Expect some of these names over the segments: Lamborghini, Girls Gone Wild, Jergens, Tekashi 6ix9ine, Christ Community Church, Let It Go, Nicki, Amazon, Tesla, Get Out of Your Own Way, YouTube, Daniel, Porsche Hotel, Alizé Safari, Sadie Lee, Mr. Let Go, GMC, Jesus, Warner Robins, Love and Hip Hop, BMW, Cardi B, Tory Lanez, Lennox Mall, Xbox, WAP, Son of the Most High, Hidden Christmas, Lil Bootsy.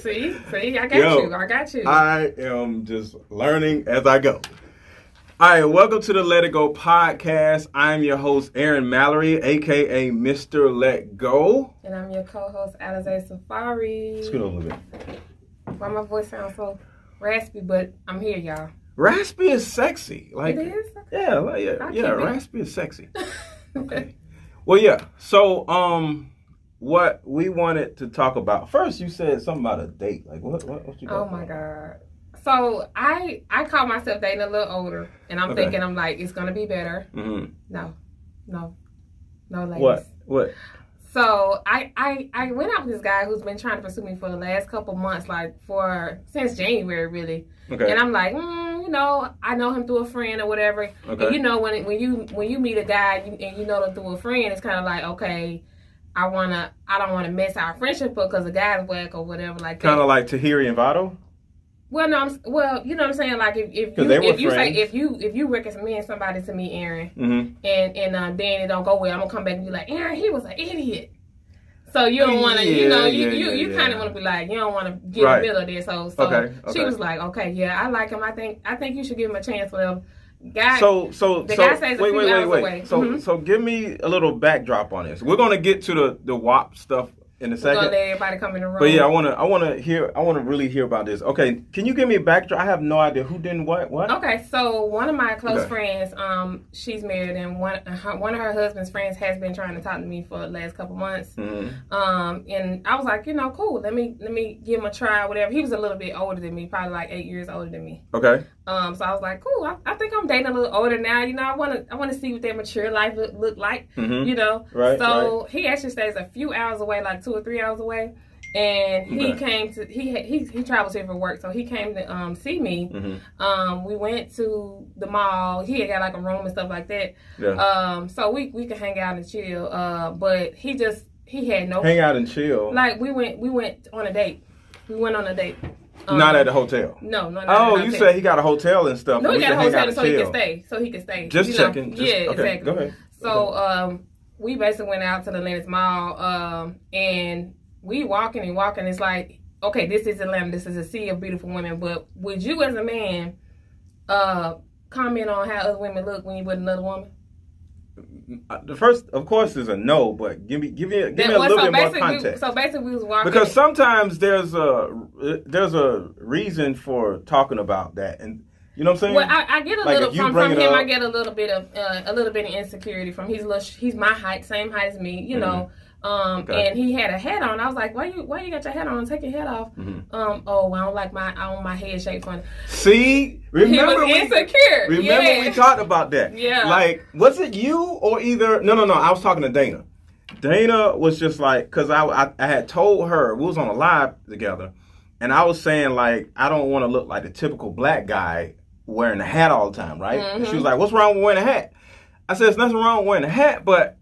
See, I got you. I am just learning as I go. All right, welcome to the Let It Go podcast. I'm your host, Aaron Mallory, a.k.a. Mr. Let Go. And I'm your co-host, Alizé Safari. Scoot over a little bit. Why my voice sounds so raspy, but I'm here, y'all. Raspy is sexy. Like, it is? Okay. Yeah, raspy is sexy. Okay. Well, yeah, so what we wanted to talk about. First, you said something about a date. Like, what you got? Oh, my God. So I caught myself dating a little older, and I'm thinking, I'm like, it's going to be better. Mm-hmm. No, ladies. What? So I went out with this guy who's been trying to pursue me for the last couple months, since January, really. Okay. And I'm like, I know him through a friend or whatever. Okay. And when you meet a guy and you know them through a friend, it's kind of like, okay, I don't want to mess our friendship up because the guy's whack or whatever like that. Kind of like Tahiri and Votto? Well, no, you know what I'm saying. Like if you recommend somebody to me, Aaron, mm-hmm. and then it don't go well, I'm gonna come back and be like, Aaron, he was an idiot. So you don't want to, you kind of want to be like, you don't want to get in the middle of this. So okay. She was like, okay, yeah, I like him. I think you should give him a chance. Well, guy. So the guy says wait. Away. So mm-hmm. So give me a little backdrop on this. We're gonna get to the WAP stuff in a second. We're gonna let everybody come in the room. But yeah, I wanna really hear about this. Okay, can you give me a backdrop? I have no idea who did what? Okay, so one of my close friends, she's married, and one of her husband's friends has been trying to talk to me for the last couple months. Mm-hmm. And I was like, cool, let me give him a try, whatever. He was a little bit older than me, probably like 8 years older than me. Okay. So I was like, cool, I think I'm dating a little older now. I wanna see what their mature life look like. Mm-hmm. Right, so he actually stays a few hours away, like 2 or 3 hours away, and he came to he travels here for work, so he came to see me. Mm-hmm. We went to the mall. He had got like a room and stuff like that. Yeah. So we could hang out and chill. But he had no hang out and chill. Like we went on a date. We went on a date. Not at the hotel. No, not at the hotel. Oh, you said he got a hotel and stuff. No, he got a hotel so he could stay. Just checking. Exactly. Go ahead. So we basically went out to the Lennox Mall, and we walking. It's like, okay, this is Atlanta. This is a sea of beautiful women. But would you, as a man, comment on how other women look when you with another woman? The first, of course, is a no. But give me a little bit more context. So basically, we was walking because sometimes there's a reason for talking about that, and. You know what I'm saying? Well, I get a little from him. I get a little bit of insecurity from he's my height, same height as me. And he had a hat on. I was like, why you got your hat on? Take your hat off. Mm-hmm. I don't like my head shape funny. See, remember he was insecure. We talked about that. Yeah. Like, was it you or either? No. I was talking to Dana. Dana was just like, because I had told her we was on a live together, and I was saying like I don't want to look like the typical black guy wearing a hat all the time, right? Mm-hmm. And she was like, what's wrong with wearing a hat? I said, there's nothing wrong with wearing a hat, but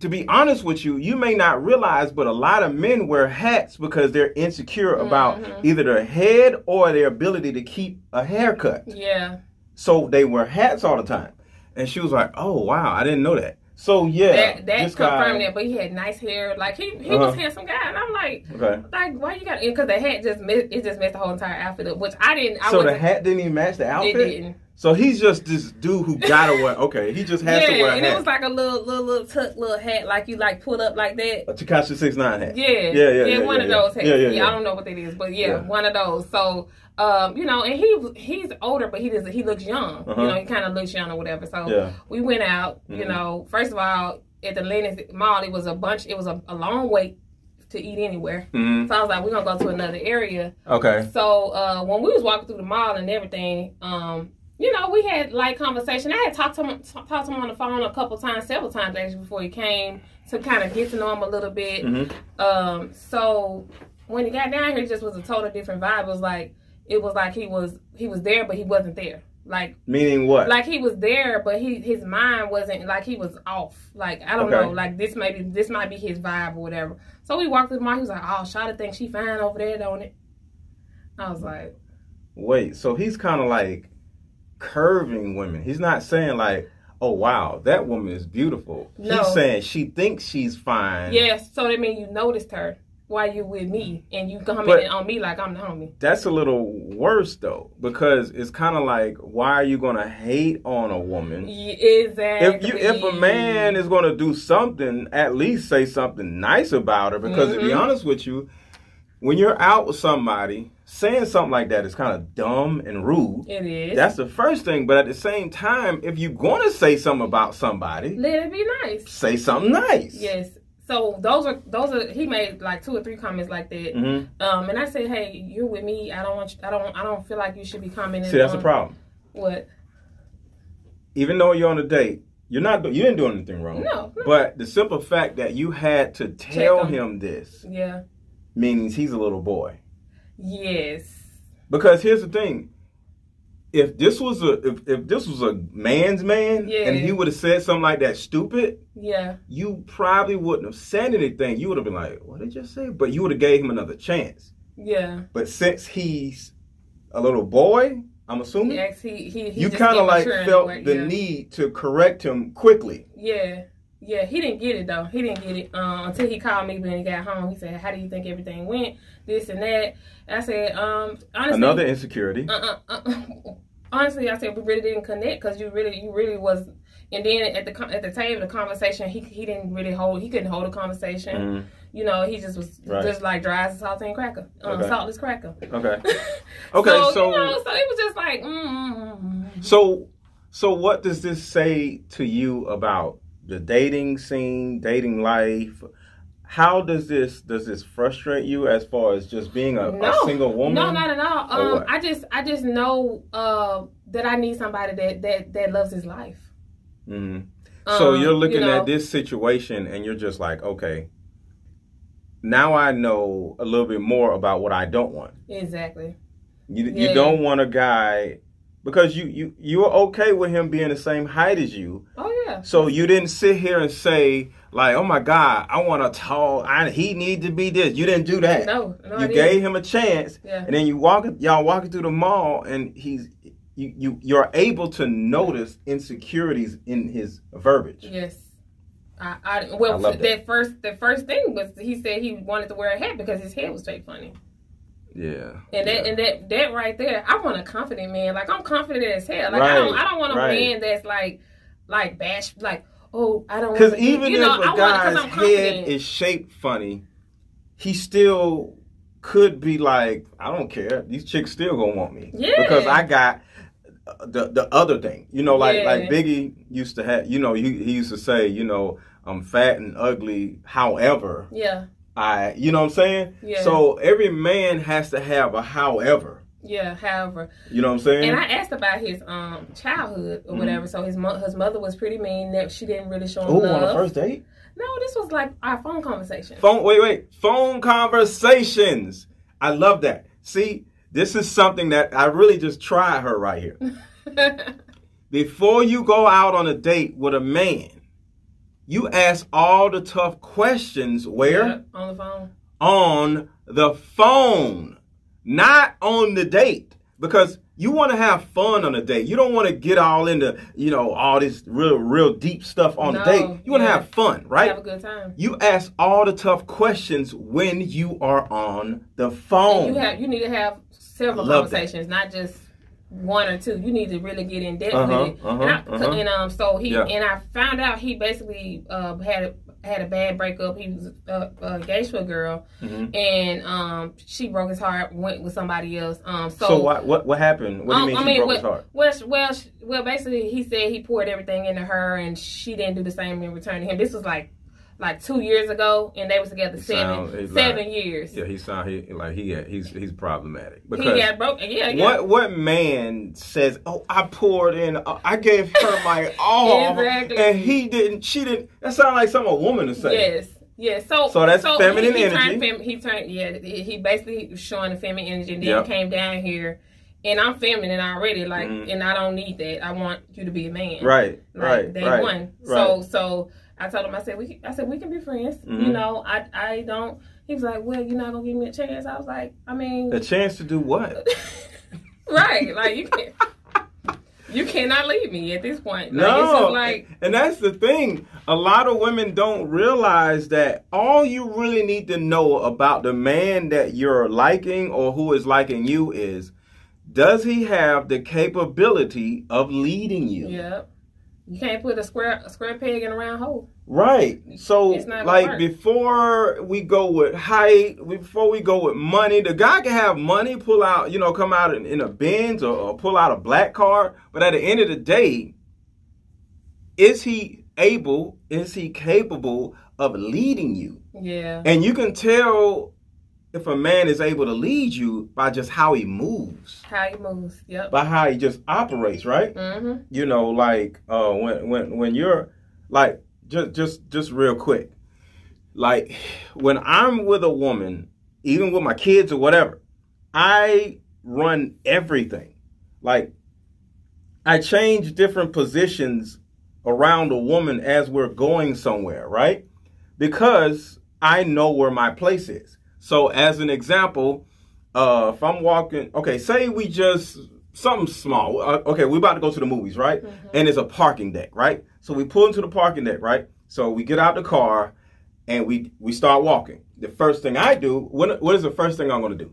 to be honest with you, you may not realize, but a lot of men wear hats because they're insecure about either their head or their ability to keep a haircut. Yeah. So they wear hats all the time. And she was like, oh, wow, I didn't know that. So, yeah. That confirmed that, but he had nice hair. Like, he was a handsome guy. And I'm like, why you got it? Because the hat just messed the whole entire outfit up, which I didn't. So the hat didn't even match the outfit? It didn't. So he's just this dude who gotta wear. Okay, he just has to wear a hat. And it was like a little tuck little hat, like you like pull up like that. A Tekashi 6ix9ine hat. Yeah. One of those hats. Yeah. I don't know what that is, but one of those. So, and he's older, but he looks young. Uh-huh. He kind of looks young or whatever. So we went out. Mm-hmm. First of all, at the Lennox Mall, it was a bunch. It was a long wait to eat anywhere. Mm-hmm. So I was like, we're gonna go to another area. Okay. So when we was walking through the mall and everything, we had like conversation. I had talked to him on the phone a couple times, several times actually before he came to kind of get to know him a little bit. Mm-hmm. So when he got down here, it just was a total different vibe. It was like he was there, but he wasn't there. Like meaning what? Like he was there, but his mind wasn't like he was off. Like I don't know. Like this might be his vibe or whatever. So we walked through the mall. He was like, "Oh, Shada thinks she fine over there, don't it?" I was like, "Wait." So he's kind of like curving women. He's not saying like, oh wow, that woman is beautiful. No. He's saying she thinks she's fine. Yes, so that means you noticed her. why you with me and you commenting on me like I'm the homie. That's a little worse though, because it's kind of like, why are you gonna hate on a woman? Yeah, exactly. If a man is gonna do something, at least say something nice about her. Because to be honest with you, when you're out with somebody, saying something like that is kind of dumb and rude. It is. That's the first thing. But at the same time, if you're gonna say something about somebody, let it be nice. Say something nice. Yes. So those are he made like 2 or 3 comments like that, and I said, hey, you're with me. I don't want you, I don't feel like you should be commenting. See, that's a problem. What? Even though you're on a date, you didn't do anything wrong. No. But the simple fact that you had to tell him this, means he's a little boy. Yes. Because here's the thing. If this was a man's man, and he would have said something like that stupid, you probably wouldn't have said anything. You would have been like, what did you say? But you would have gave him another chance. Yeah. But since he's a little boy, I'm assuming, you kind of like felt the need to correct him quickly. Yeah. Yeah, he didn't get it, though. He didn't get it until he called me when he got home. He said, how do you think everything went? This and that. And I said, honestly... Another insecurity. Honestly, I said, we really didn't connect because you really was... And then at the table, the conversation, he didn't really hold... He couldn't hold a conversation. Mm. You know, he just was just like dry as a salted cracker. Saltless cracker. Okay. Okay, so... You know, so it was just like... So what does this say to you about... the dating scene, dating life? How does this frustrate you as far as just being a single woman? No, not at all. I just know that I need somebody that loves his life. Mm-hmm. So you're looking at this situation and you're just like, okay, now I know a little bit more about what I don't want. Exactly. You don't want a guy because you were okay with him being the same height as you. Oh, yeah. So you didn't sit here and say, like, oh, my God, I want a tall, he need to be this. You didn't do that. No, you gave him a chance. Yeah. And then y'all walking through the mall, and you're able to notice insecurities in his verbiage. Yes. The first thing was he said he wanted to wear a hat because his head was straight funny. Yeah. And that right there, I want a confident man. Like, I'm confident as hell. Like, right. I don't want a man that's like bash, like, oh, I don't. Because even if a guy's head is shaped funny, he still could be like, I don't care. These chicks still gonna want me. Yeah. Because I got the other thing. You know, like Biggie used to have. You know, he used to say, you know, I'm fat and ugly. However. Yeah. You know what I'm saying? Yeah. So every man has to have a however. Yeah, however. You know what I'm saying? And I asked about his childhood or whatever. So his mother was pretty mean. That she didn't really show him love. Oh, on a first date? No, this was like our phone conversation. Phone conversations. I love that. See, this is something that I really just tried her right here. Before you go out on a date with a man, you ask all the tough questions where? Yeah, on the phone. On the phone. Not on the date. Because you want to have fun on a date. You don't want to get all into, you know, all this real deep stuff on the date. You want to have fun, right? Have a good time. You ask all the tough questions when you are on the phone. And you need to have several conversations, not just... 1 or 2. You need to really get in depth with it. And I found out he basically had a bad breakup. He was engaged to a girl, and she broke his heart. Went with somebody else. So what happened? What do you mean she broke his heart? Well, basically he said he poured everything into her, and she didn't do the same in return to him. This was like 2 years ago, and they was together seven years. Yeah, he's problematic because he got broke. Yeah. What man says, oh, I poured in, I gave her my all, exactly. And she didn't. That sounds like something a woman to say. Yes. Yeah, so that's feminine energy. He basically showing the feminine energy, and then he came down here. And I'm feminine already, and I don't need that. I want you to be a man. Right. So I told him, I said, we can be friends. You know, I don't. He was like, well, you're not going to give me a chance. I was like, I mean. A chance to do what? Right. Like, you can't. You cannot leave me at this point. Like, no, it's just like, and that's the thing. A lot of women don't realize that all you really need to know about the man that you're liking or who is liking you is, does he have the capability of leading you? Yep. You can't put a square peg in a round hole. Right. So, like, before we go with height, before we go with money, the guy can have money, pull out, you know, come out in a Benz or pull out a black car. But at the end of the day, is he capable of leading you? Yeah. And you can tell if a man is able to lead you by just how he moves. How he moves, yep. By how he just operates, right? Mm-hmm. You know, like, when you're, like, just real quick, like when I'm with a woman, even with my kids or whatever, I run everything. Like, I change different positions around a woman as we're going somewhere, right? Because I know where my place is. So as an example, if I'm walking, okay, say we just, something small. Okay, we're about to go to the movies, right? Mm-hmm. And it's a parking deck, right? So we pull into the parking deck, right? So we get out the car and we start walking. The first thing I do, what is the first thing I'm going to do?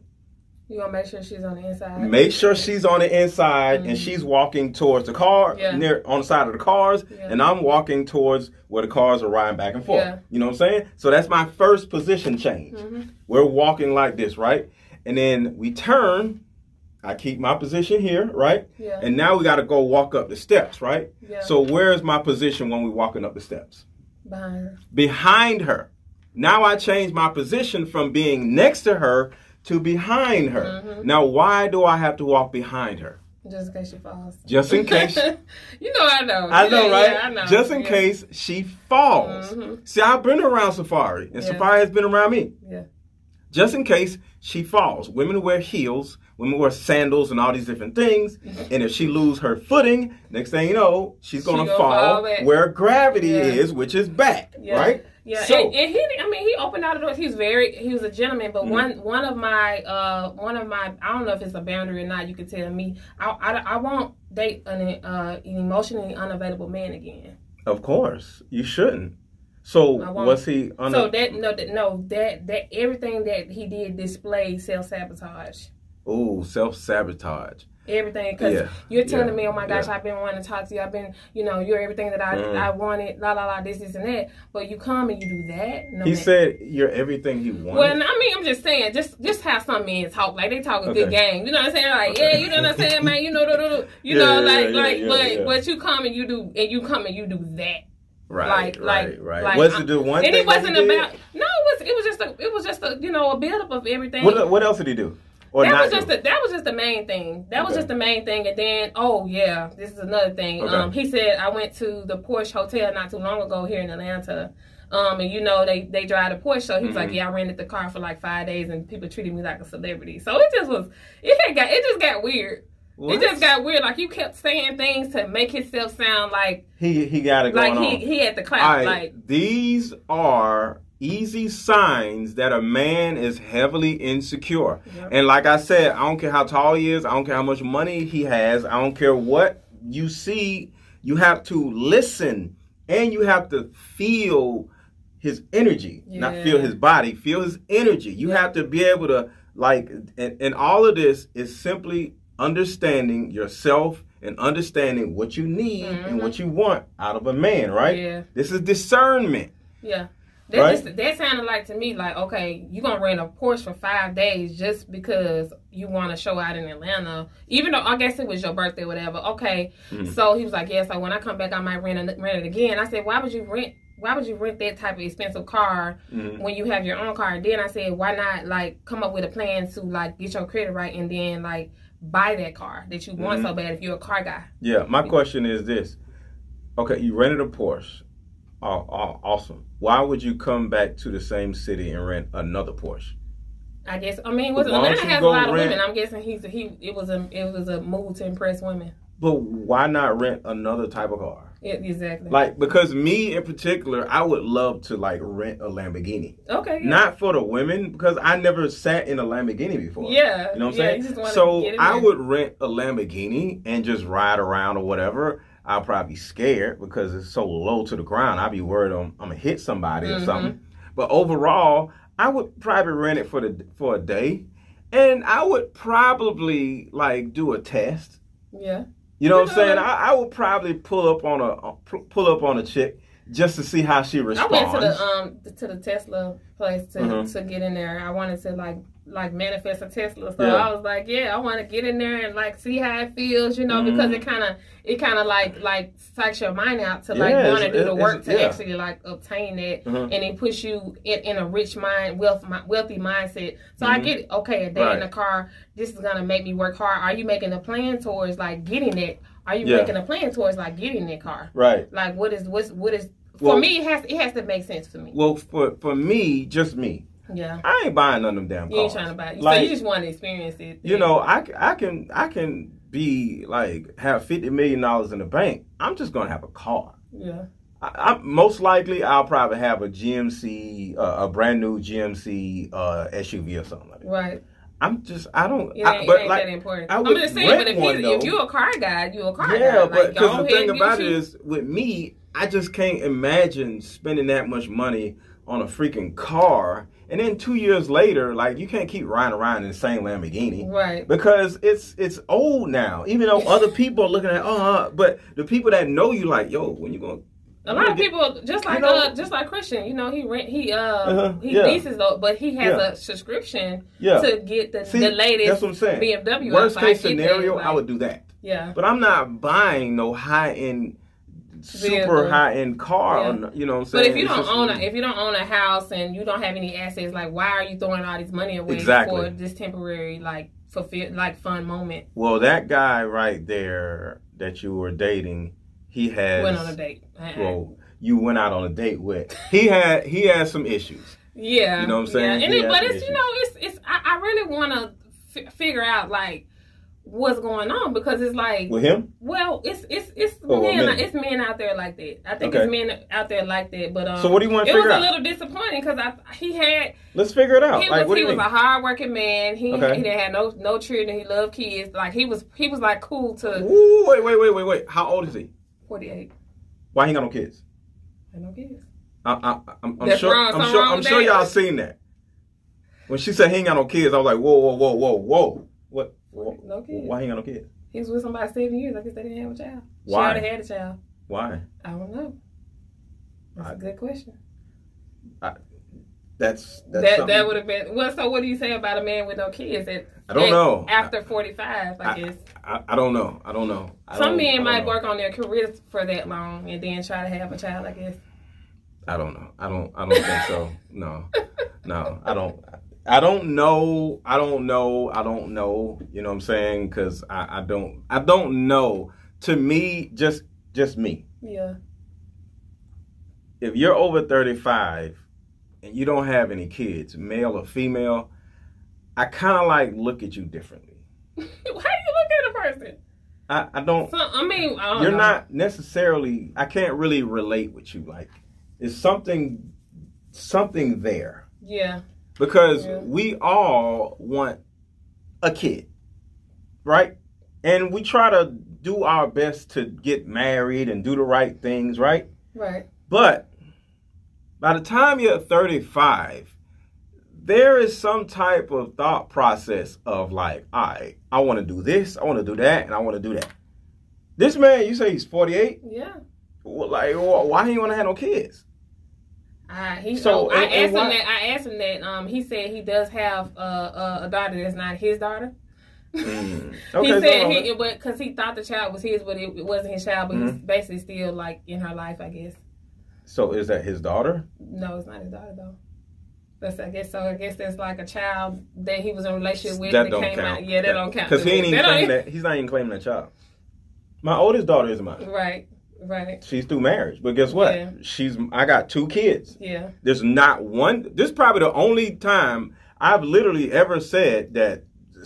You're going to make sure she's on the inside. Make sure she's on the inside, mm-hmm. and she's walking towards the car, yeah. near on the side of the cars, yeah. and I'm walking towards where the cars are riding back and forth. Yeah. You know what I'm saying? So that's my first position change. Mm-hmm. We're walking like this, right? And then we turn. I keep my position here, right? Yeah. And now we got to go walk up the steps, right? Yeah. So where is my position when we're walking up the steps? Behind her. Behind her. Now I change my position from being next to her to behind her. Mm-hmm. Now why do I have to walk behind her? Just in case she falls. Just in case. You know I know. I know, right? Yeah, I know. Just in case she falls. Mm-hmm. See, I've been around Safari, and Safari has been around me. Yeah. Just in case she falls. Women wear heels. Women wear sandals and all these different things. Mm-hmm. And if she lose her footing, next thing you know, she's going to fall where gravity is, which is back, right? Yeah, so, and he, I mean, he opened all the doors. He was a gentleman, but mm-hmm. one of my, I don't know if it's a boundary or not, you can tell me. I won't date an emotionally unavailable man again. Of course. You shouldn't. So was he? That everything that he did displayed self-sabotage. Oh, self-sabotage. Everything, because you're telling me, oh my gosh, I've been wanting to talk to you. I've been, you know, you're everything that I wanted. La la la, this and that. But you come and you do that. No, he said you're everything you wanted. Well, I mean, I'm just saying, just how some men talk. Like they talk a good game. You know what I'm saying? Like you know what I'm saying, man. You know, but you come and you do that. Right, right. Was it the one thing? And it wasn't about. No, it was just a a buildup of everything. What else did he do? That was just the main thing. That was just the main thing. And then, this is another thing. Okay. He said, I went to the Porsche Hotel not too long ago here in Atlanta. And they drive the Porsche. So he was like, I rented the car for like 5 days and people treated me like a celebrity. So it just got weird. What? It just got weird. Like, you kept saying things to make himself sound like he got it going on. Like he had the clap. Right, like, these are easy signs that a man is heavily insecure. Yep. And like I said, I don't care how tall he is. I don't care how much money he has. I don't care what you see. You have to listen and you have to feel his energy. Yeah. Not feel his body. Feel his energy. You have to be able to, like, and all of this is simply understanding yourself and understanding what you need and what you want out of a man, right? Yeah. This is discernment. Yeah. That sounded like to me like, okay, you're going to rent a Porsche for 5 days just because you want to show out in Atlanta, even though I guess it was your birthday or whatever. Okay. Mm-hmm. So he was like, so when I come back, I might rent it again. I said, why would you rent that type of expensive car when you have your own car? Then I said, why not like come up with a plan to like get your credit right and then like buy that car that you want so bad if you're a car guy. Yeah, my question is this. Okay, you rented a Porsche. Oh, awesome. Why would you come back to the same city and rent another Porsche? I guess, I mean, Atlanta has a lot of women. I'm guessing it was a move to impress women. But why not rent another type of car? Yeah, exactly. Like, because me in particular, I would love to like rent a Lamborghini. Okay. Yeah. Not for the women, because I never sat in a Lamborghini before. Yeah. You know what I'm saying? So I would rent a Lamborghini and just ride around or whatever. I'll probably be scared because it's so low to the ground. I'd be worried I'm gonna hit somebody or something. But overall, I would probably rent it for a day, and I would probably like do a test. Yeah. You know what I'm saying? I would probably pull up on a chick just to see how she responds. I went to the Tesla place to get in there. I wanted to like manifest a Tesla, so I was like, yeah, I want to get in there and like see how it feels, you know, because it kind of like psychs your mind out to like want to do the work to actually like obtain that, and it puts you in a rich mind, wealthy mindset. So I get okay, a day in the car. This is gonna make me work hard. Are you making a plan towards like getting it? Are you making a plan towards like getting that car? Right. Like what is for me? It has to make sense for me. Well, for me, just me. Yeah, I ain't buying none of them damn cars. You ain't trying to buy it. Like, so you just want to experience it. You know, I can be like have $50 million in the bank. I'm just gonna have a car. Yeah. I most likely I'll probably have a GMC, a brand new GMC SUV or something like that. Right. It ain't that important. I'm just saying, but if you're a car guy, you're a car guy. Yeah, but because the thing about it is, with me, I just can't imagine spending that much money on a freaking car, and then 2 years later, like, you can't keep riding around in the same Lamborghini, right? Because it's old now. Even though other people are looking at, but the people that know you, like, yo, when you gonna? A lot of people, just like Christian, you know, he leases though, but he has a subscription to get the latest. That's what I'm saying. BMW. Worst case scenario, I would do that. Yeah, but I'm not buying no super high end car, or, you know what I'm saying? But if you don't own a house and you don't have any assets, like, why are you throwing all this money away for this temporary fun moment? Well, that guy right there that you were dating, went on a date. Well, you went out on a date with. He had some issues. Yeah, you know what I'm saying? Yeah. I really want to figure out like what's going on, because it's like with him. Well, it's men out there like that. I think it's men out there like that. But so what do you want to figure out? It was a little disappointing because Let's figure it out. He was a hardworking man. He didn't have no children. He loved kids. Like he was like cool to. Ooh, wait. How old is he? 48. Why he got no kids? I'm sure y'all seen that. When she said he ain't got no kids, I was like, whoa. What? No kids. Why he ain't got no kids? He was with somebody 7 years. I guess they didn't have a child. Why? She already had a child. Why? I don't know. That's a good question. That would have been. Well, so what do you say about a man with no kids? I don't know. After 45, I guess. I don't know. Some men might work on their careers for that long and then try to have a child, I guess. I don't know. I don't think so. No. I don't know. You know what I'm saying? Because I don't know. To me, just me. Yeah. If you're over 35 and you don't have any kids, male or female, I kind of like look at you differently. How do you look at a person? I don't know. You're not necessarily. I can't really relate with you. Like, it's something there. Yeah. Because we all want a kid, right? And we try to do our best to get married and do the right things, right? Right. But by the time you're 35, there is some type of thought process of like, all right, I want to do this, I want to do that, and I want to do that. This man, you say he's 48? Yeah. Well, like, why he want to have no kids? I asked him that. He said he does have a daughter that's not his daughter. Okay, because he thought the child was his, but it wasn't his child. But he's basically still like in her life, I guess. So is that his daughter? No, it's not his daughter though. I guess that's like a child that he was in a relationship with. That don't count. Yeah, that don't count. Because he ain't even claiming that. He's not even claiming that child. My oldest daughter is mine. Right. Right. She's through marriage. But guess what? Yeah. I got two kids. Yeah. There's not one. This is probably the only time I've literally ever said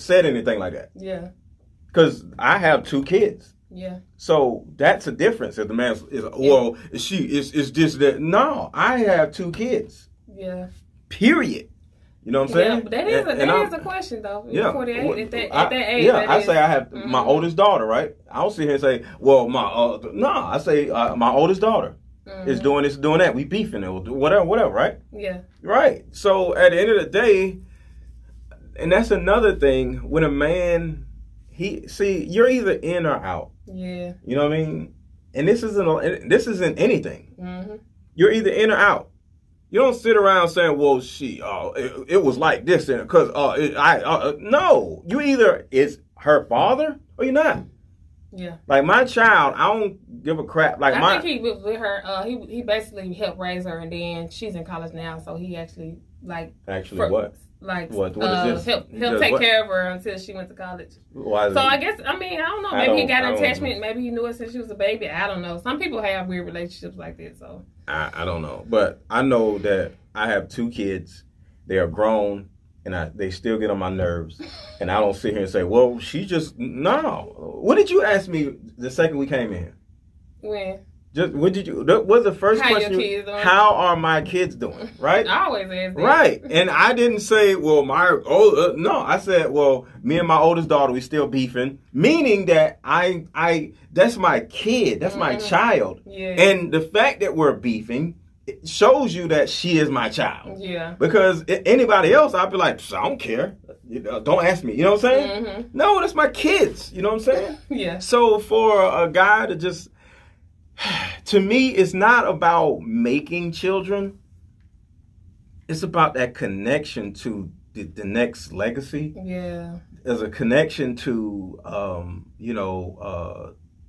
anything like that. Yeah. Because I have two kids. Yeah. So that's a difference. If the man is or she is just that. No, I have two kids. Yeah. Period. You know what I'm saying? But that is a question though. Yeah. 48 at that age. Yeah, I say I have my oldest daughter, right? I don't sit here and say, well, my I say my oldest daughter is doing this, doing that. We beefing it, whatever, right? Yeah. Right. So at the end of the day, and that's another thing when a man you're either in or out. Yeah. You know what I mean? And this isn't anything. Mm-hmm. You're either in or out. You don't sit around saying, well, it was like this, and because no, you either it's her father or you're not. Yeah. Like my child, I don't give a crap. Like I think he was with her. He basically helped raise her, and then she's in college now, so he actually helped take care of her until she went to college. Maybe he got an attachment. Maybe he knew it since she was a baby. I don't know. Some people have weird relationships like that, so. I don't know. But I know that I have two kids. They are grown, and they still get on my nerves. And I don't sit here and say, well, she just, no. What did you ask me the second we came in? When? Just what did you? That was the first question. How are my kids doing? Right? I always ask that. Right, and I didn't say, well, no. I said, well, me and my oldest daughter, we still beefing, meaning that that's my kid, that's my child, and the fact that we're beefing. It shows you that she is my child. Yeah. Because anybody else, I'd be like, I don't care. You know, don't ask me. You know what I'm saying? Mm-hmm. No, that's my kids. You know what I'm saying? Yeah. So for a guy to just. To me, it's not about making children. It's about that connection to the next legacy. Yeah. There's a connection to,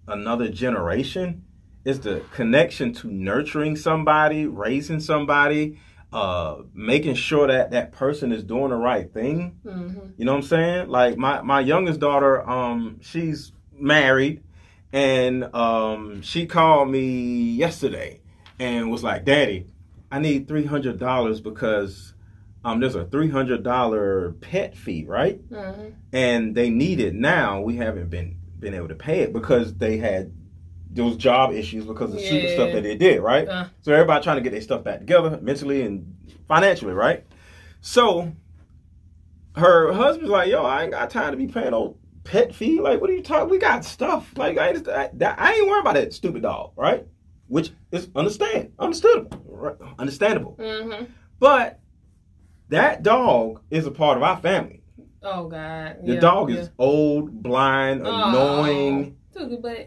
another generation. It's the connection to nurturing somebody, raising somebody, making sure that that person is doing the right thing. Mm-hmm. You know what I'm saying? Like my youngest daughter, she's married. And she called me yesterday and was like, Daddy, I need $300 because there's a $300 pet fee, right? Mm-hmm. And they need it now. We haven't been able to pay it because they had those job issues because of stupid stuff that they did, right? So everybody trying to get their stuff back together mentally and financially, right? So her husband's like, yo, I ain't got time to be paying old pet fee? Like, what are you talking? We got stuff. Like, I ain't worried about that stupid dog, right? Which is understandable. Mm-hmm. But that dog is a part of our family. Oh God, the dog is old, blind, annoying.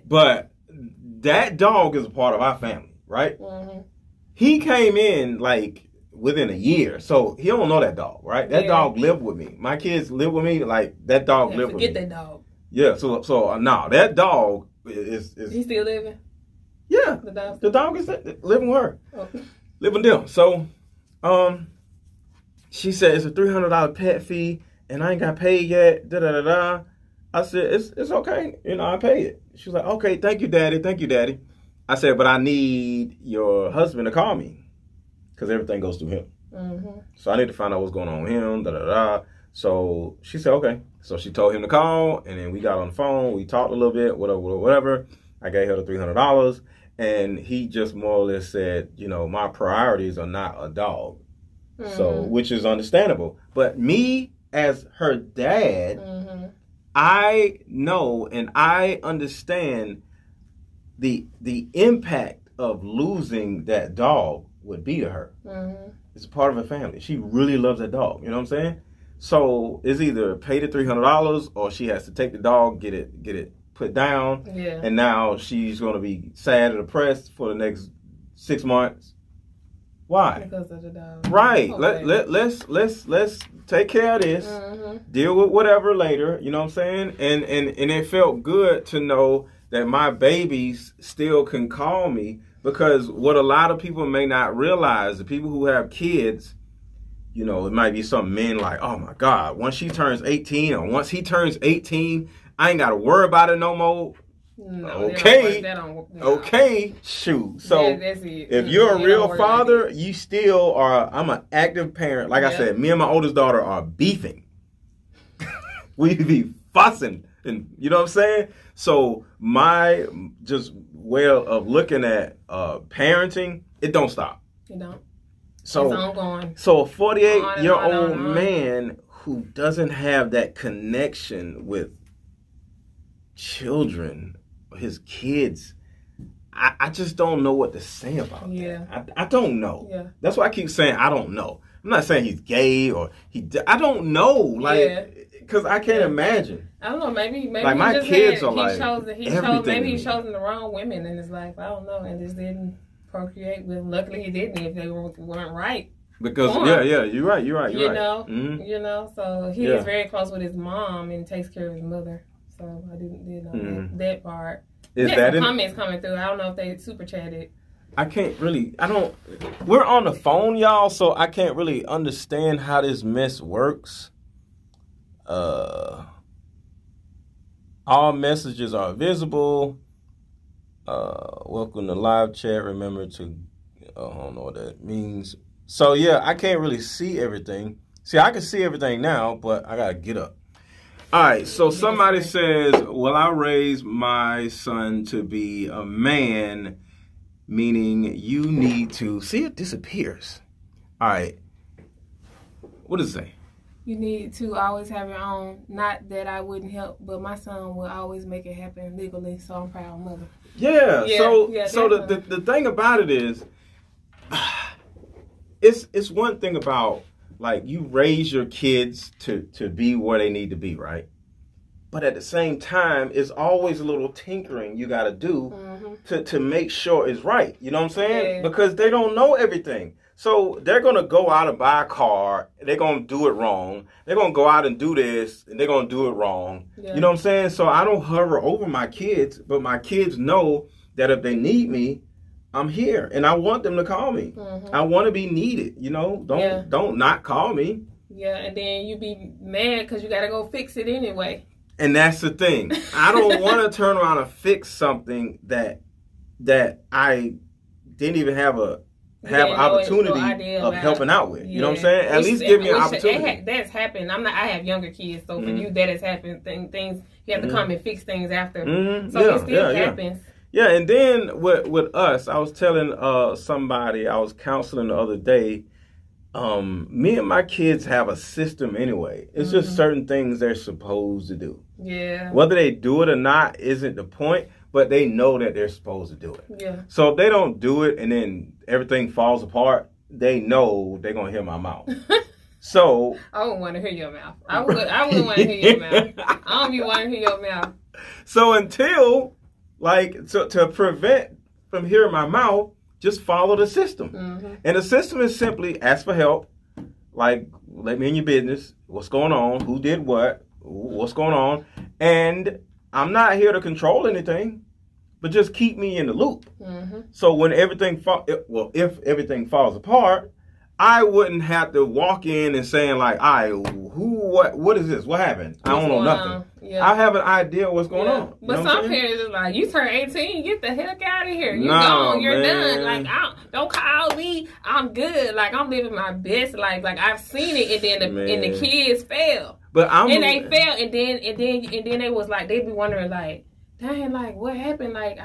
But that dog is a part of our family, right? Mm-hmm. He came in like within a year, so he don't know that dog, right? That dog lived with me. My kids live with me. Like that dog lived with me. Forget that dog. Yeah. So that dog is. He still living? Yeah. The dog is living with her. Oh. Living with them. So, she said it's a $300 pet fee, and I ain't got paid yet. I said it's okay. You know, I pay it. She was like, okay, thank you, Daddy. Thank you, Daddy. I said, but I need your husband to call me. Because everything goes through him. Mm-hmm. So I need to find out what's going on with him, So she said, okay. So she told him to call, and then we got on the phone. We talked a little bit, whatever. I gave her the $300, and he just more or less said, you know, my priorities are not a dog. Mm-hmm. So, which is understandable. But me, as her dad, I know and I understand the impact of losing that dog would be to her. Mm-hmm. It's a part of her family. She really loves that dog. You know what I'm saying? So it's either pay the $300 or she has to take the dog, get it put down. Yeah. And now she's going to be sad and depressed for the next 6 months. Why? Because of the dog. Right. Let's take care of this. Mm-hmm. Deal with whatever later. You know what I'm saying? And it felt good to know that my babies still can call me. Because what a lot of people may not realize, the people who have kids, you know, it might be some men like, oh my God, once she turns 18 or once he turns 18, I ain't got to worry about it no more. No, okay. Okay. Shoot. So if you're a real father, you still are. I'm an active parent. Like I said, me and my oldest daughter are beefing. We be fussing. and you know what I'm saying? So my just way of looking at parenting, it don't stop. It don't. So it's ongoing. So a 48-year-old man who doesn't have that connection with children, his kids, I just don't know what to say about that. I don't know. Yeah. That's why I keep saying I don't know. I'm not saying he's gay or I don't know. Like, because I can't imagine. I don't know. Maybe like my kids are like everything. Maybe he's chosen the wrong women in his life. I don't know, and just didn't procreate with. Luckily, he didn't. If they weren't right. Because you're right. Know, mm-hmm. You know. So he is very close with his mom and takes care of his mother. So I didn't know that part. Is that some comments coming through? I don't know if they super chatted. I can't really. We're on the phone, y'all, so I can't really understand how this mess works. All messages are visible. Welcome to live chat. Remember to. I don't know what that means. So yeah, I can't really see everything. See, I can see everything now, but I gotta get up. All right, so somebody says, "Will I raise my son to be a man?" Meaning you need to see it disappears. All right, what does it say? You need to always have your own. Not that I wouldn't help, but my son will always make it happen legally. So I'm proud mother. Yeah. So the thing about it is, it's one thing about. Like, you raise your kids to be where they need to be, right? But at the same time, it's always a little tinkering you got to do to make sure it's right. You know what I'm saying? Yeah. Because they don't know everything. So they're going to go out and buy a car. They're going to do it wrong. They're going to go out and do this, and they're going to do it wrong. Yeah. You know what I'm saying? So I don't hover over my kids, but my kids know that if they need me, I'm here, and I want them to call me. Mm-hmm. I want to be needed, you know? Don't not call me. Yeah, and then you be mad because you got to go fix it anyway. And that's the thing. I don't want to turn around and fix something that I didn't even have an opportunity of helping out with. Yeah. You know what I'm saying? At least give me an opportunity. That's happened. I have younger kids, so for you, that has happened. Things you have to come and fix things after. Mm-hmm. So it still happens. Yeah, and then with us, I was telling somebody I was counseling the other day, me and my kids have a system anyway. It's just certain things they're supposed to do. Yeah. Whether they do it or not isn't the point, but they know that they're supposed to do it. Yeah. So if they don't do it and then everything falls apart, they know they're going to hear my mouth. So I wouldn't want to hear your mouth. I wouldn't want to hear your mouth. I don't be wanting to hear your mouth. So until... to prevent from hearing my mouth, just follow the system. Mm-hmm. And the system is simply ask for help. Like, let me in your business. What's going on? Who did what? What's going on? And I'm not here to control anything, but just keep me in the loop. Mm-hmm. So when if everything falls apart, I wouldn't have to walk in and saying like, what is this? What happened? I don't know nothing. Yeah. I have an idea what's going on. But some parents is like, you turn 18, get the heck out of here. You're gone. You're done. Like, don't call me. I'm good. Like, I'm living my best life. Like, I've seen it, and the kids fail. But they fail, and then they was like, they be wondering like, dang, like what happened? Like,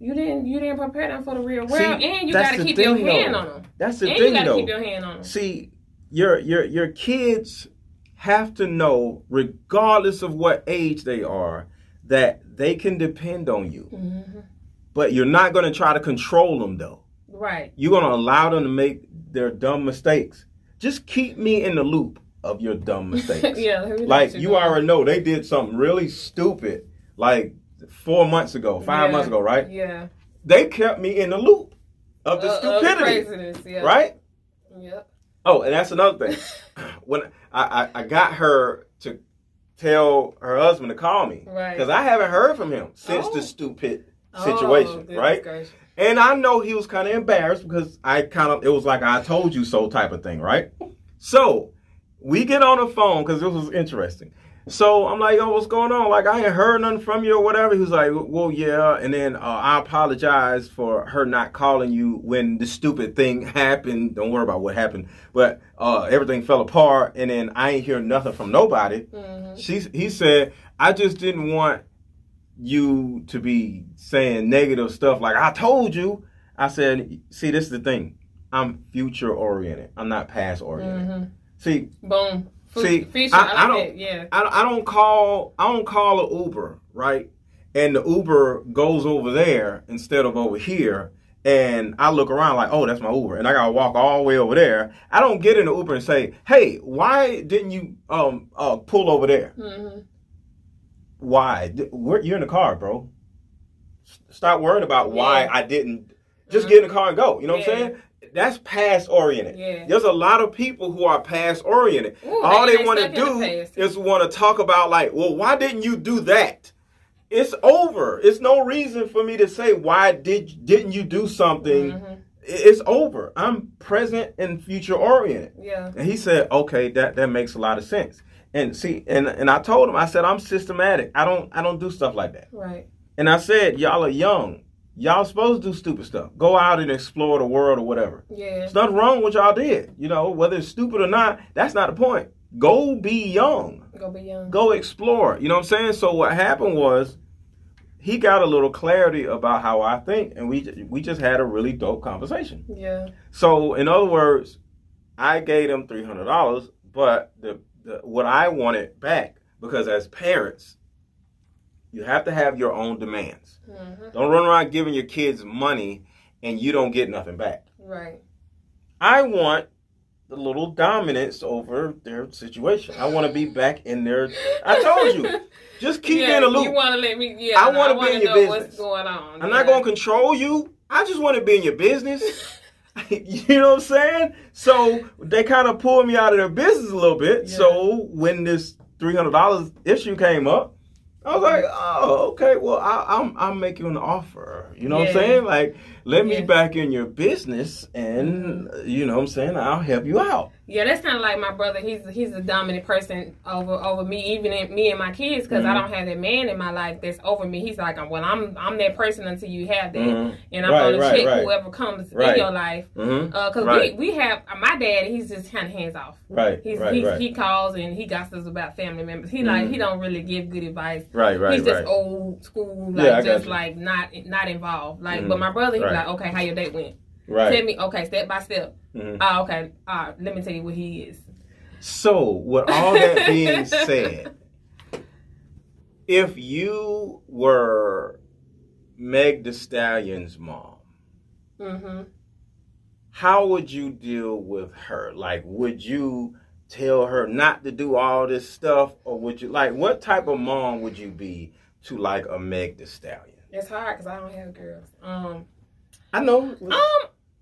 You didn't prepare them for the real world, and you got to keep your hand on them. That's the thing, though. And you got to keep your hand on them. See, your kids have to know, regardless of what age they are, that they can depend on you. Mm-hmm. But you're not going to try to control them, though. Right. You're going to allow them to make their dumb mistakes. Just keep me in the loop of your dumb mistakes. Like, you already know they did something really stupid, like 4 months ago, 5 months ago, right? Yeah. They kept me in the loop of the stupidity, of the right? Yep. Oh, and that's another thing. When I got her to tell her husband to call me, right? Because I haven't heard from him since the stupid situation, right? Gracious. And I know he was kind of embarrassed because it was like I told you so type of thing, right? So we get on the phone because this was interesting. So I'm like, yo, what's going on? Like, I ain't heard nothing from you or whatever. He was like, well, yeah. And then I apologize for her not calling you when the stupid thing happened. Don't worry about what happened. But everything fell apart. And then I ain't hear nothing from nobody. Mm-hmm. He said, I just didn't want you to be saying negative stuff. Like, I told you. I said, see, this is the thing. I'm future oriented. I'm not past oriented. Mm-hmm. See. Boom. See, I don't call an Uber, right? And the Uber goes over there instead of over here. And I look around like, oh, that's my Uber. And I got to walk all the way over there. I don't get in the Uber and say, hey, why didn't you pull over there? Mm-hmm. Why? You're in the car, bro. Stop worrying about why I didn't. Just get in the car and go. You know what I'm saying? That's past oriented. Yeah. There's a lot of people who are past oriented. Ooh, all they want to do is want to talk about like, well, why didn't you do that? It's over. It's no reason for me to say why didn't you do something. Mm-hmm. It's over. I'm present and future oriented. Yeah. And he said, okay, that makes a lot of sense. And see, and I told him, I said, I'm systematic. I don't do stuff like that. Right. And I said, y'all are young. Y'all supposed to do stupid stuff. Go out and explore the world or whatever. Yeah. There's nothing wrong with what y'all did. You know, whether it's stupid or not, that's not the point. Go be young. Go be young. Go explore. You know what I'm saying? So what happened was he got a little clarity about how I think, and we just had a really dope conversation. Yeah. So, in other words, I gave him $300, but the what I wanted back, because as parents, you have to have your own demands. Mm-hmm. Don't run around giving your kids money and you don't get nothing back. Right. I want the little dominance over their situation. I want to be back in their... I told you. Just keep me in the loop. You want to let me... Yeah, I want to be in your business. What's going on. I'm not going to control you. I just want to be in your business. You know what I'm saying? So they kind of pulled me out of their business a little bit. Yeah. So when this $300 issue came up, I was like, oh, okay, well, I'll make you an offer. You know what I'm saying? Like, let me back in your business and, you know what I'm saying, I'll help you out. Yeah, that's kind of like my brother. He's a dominant person over me, even in me and my kids, because I don't have that man in my life that's over me. He's like, well, I'm that person until you have that. Mm-hmm. And I'm going to check whoever comes in your life. Because we have, my dad, he's just kind of hands off. Right, He calls and he gossips about family members. He like he don't really give good advice. Right, he's just old school, like just like not involved. Like, but my brother, he's like, okay, how your date went? Right. Tell me, okay, step by step. Mm-hmm. Oh, okay. All right, let me tell you what he is. So, with all that being said, if you were Meg Thee Stallion's mom, mm-hmm. how would you deal with her? Like, would you tell her not to do all this stuff? Or would you, like, what type of mom would you be to, like, a Meg Thee Stallion? It's hard because I don't have girls. I know.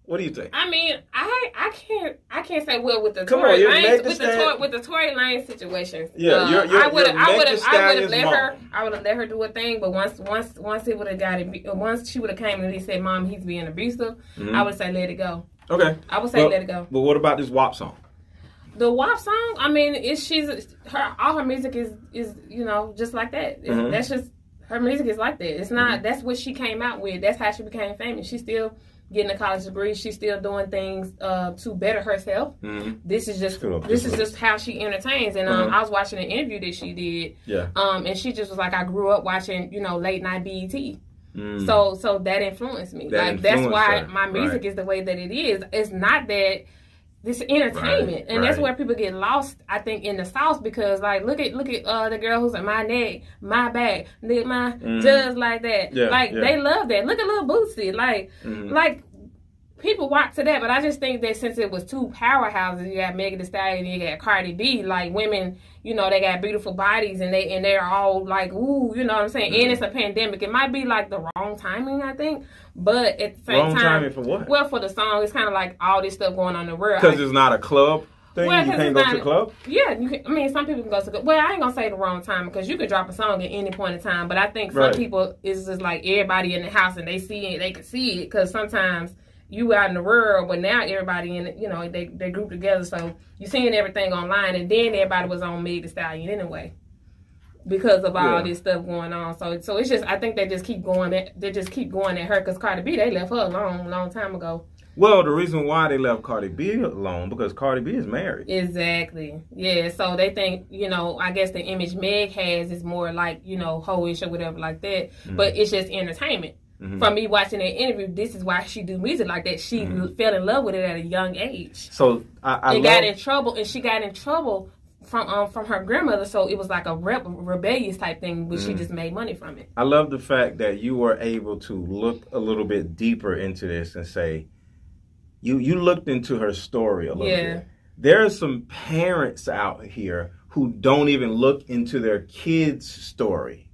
What do you think? I mean, I can't say well with the Tory Lanez situation. Yeah, I would have let her. I would have let her do a thing, but once it would have got it, once she would have came and he said, "Mom, he's being abusive," I would say let it go. Okay. I would say let it go. But what about this WAP song? The WAP song. I mean, all her music is you know just like that. Mm-hmm. That's just her music is like that. It's not. Mm-hmm. That's what she came out with. That's how she became famous. She still. Getting a college degree, she's still doing things to better herself. Mm-hmm. This is just how she entertains. And I was watching an interview that she did. Yeah. And she just was like, I grew up watching, you know, late night BET. Mm. So that influenced me. That's why my music is the way that it is. It's not that. This entertainment, and that's where people get lost, I think, in the sauce because, like, look at the girl who's in my neck, my back, my just like that. Yeah, like they love that. Look at Lil Bootsy, like people walk to that. But I just think that since it was two powerhouses, you got Megan Thee Stallion and you got Cardi B, like women, you know, they got beautiful bodies and they're all like, ooh, you know what I'm saying? Mm-hmm. And it's a pandemic. It might be like the wrong timing, I think. But at the same time, for what? Well, for the song, it's kind of like all this stuff going on in the world. Because it's not a club thing? Well, you can't go to the club? Yeah. You can, I mean, some people can go to the club. Well, I ain't going to say the wrong time because you can drop a song at any point in time. But I think some people, it's just like everybody in the house and they see it. They can see it because sometimes you out in the world, but now everybody in it, you know, they group together, so you seeing everything online, and then everybody was on Megan Thee Stallion anyway because of all this stuff going on. So it's just, I think they just keep going at her, because Cardi B, they left her alone a long time ago. Well, the reason why they left Cardi B alone, because Cardi B is married. Exactly. Yeah, so they think, you know, I guess the image Meg has is more like, you know, ho-ish or whatever like that. Mm-hmm. But it's just entertainment. Mm-hmm. From me watching that interview, this is why she do music like that. She fell in love with it at a young age. So she got in trouble from her grandmother, so it was like a rebellious type thing, but she just made money from it. I love the fact that you were able to look a little bit deeper into this and say, You looked into her story a little bit. There are some parents out here who don't even look into their kids' story.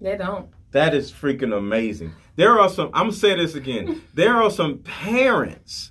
They don't. That is freaking amazing. There are some, I'm going to say this again. There are some parents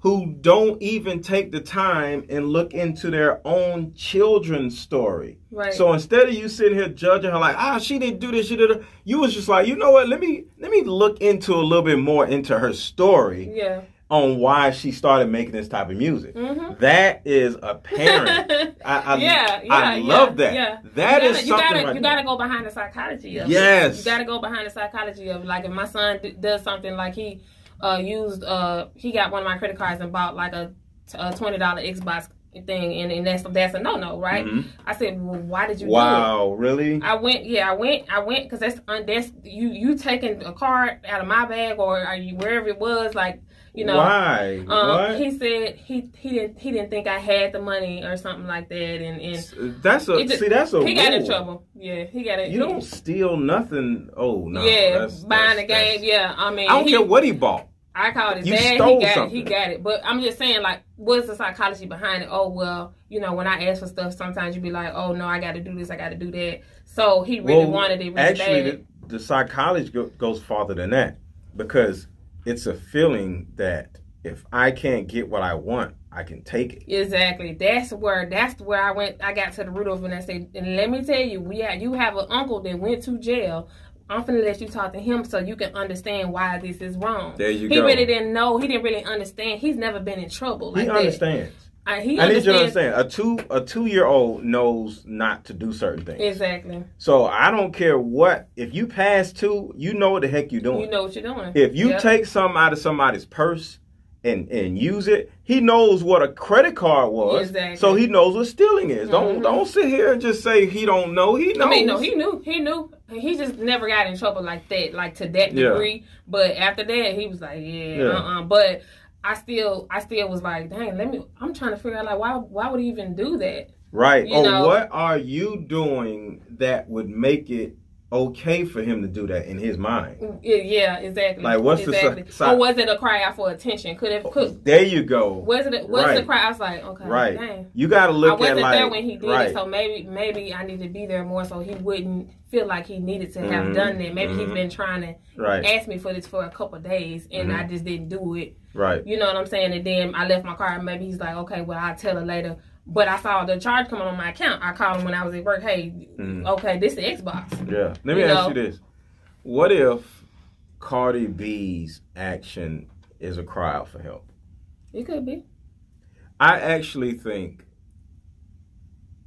who don't even take the time and look into their own children's story. Right. So instead of you sitting here judging her like, she didn't do this, she did that, you was just like, you know what, let me look into a little bit more into her story on why she started making this type of music. Mm-hmm. That is a parent. I love that. Yeah. You gotta go behind the psychology of it. Yes. You gotta go behind the psychology of, like, if my son does something, like he he got one of my credit cards and bought like a $20 Xbox thing, and that's a no, right? Mm-hmm. I said, well, why did you do it? Wow, really? I went because that's you taking a card out of my bag, or are you wherever it was, like, you know. Why? What? He said he didn't think I had the money or something like that, and that's a rule. Got in trouble. Yeah, he got in. You don't steal nothing. Oh no. Yeah, buying a game. Yeah, I mean, I don't care what he bought. I called his dad. He got it. But I'm just saying, like, what's the psychology behind it? Oh, well, you know, when I ask for stuff, sometimes you be like, oh, no, I got to do this, I got to do that. So he really wanted it really bad. Actually, the psychology goes farther than that, because it's a feeling that if I can't get what I want, I can take it. Exactly. That's where I went. I got to the root of it, and I said, and let me tell you, you have an uncle that went to jail. I'm finna let you talk to him so you can understand why this is wrong. There you go. He really didn't know. He didn't really understand. He's never been in trouble like that. He understands. I need you to understand. A 2-year-old knows not to do certain things. Exactly. So I don't care what. If you pass 2, you know what the heck you're doing. You know what you're doing. If you take something out of somebody's purse and use it, he knows what a credit card was, so he knows what stealing is. Don't sit here and just say he don't know. He knows. I mean, no, he knew. He just never got in trouble like that, like to that degree. Yeah. But after that, he was like, But I still was like, dang, I'm trying to figure out, like, why would he even do that? Right. What are you doing that would make it okay for him to do that in his mind? Yeah, exactly. Like, what's the or was it a cry out for attention? There you go. Was it a cry? I was like, okay, right. Dang. You got to look at, like, I wasn't there when he did it, so maybe I need to be there more so he wouldn't feel like he needed to have done that. Maybe he's been trying to ask me for this for a couple of days, and I just didn't do it. Right. You know what I'm saying? And then I left my car, and maybe he's like, okay, well, I'll tell her later. But I saw the charge coming on my account. I called him when I was at work. Hey, okay, this is Xbox. Yeah. Let me ask you this. What if Cardi B's action is a cry out for help? It could be. I actually think,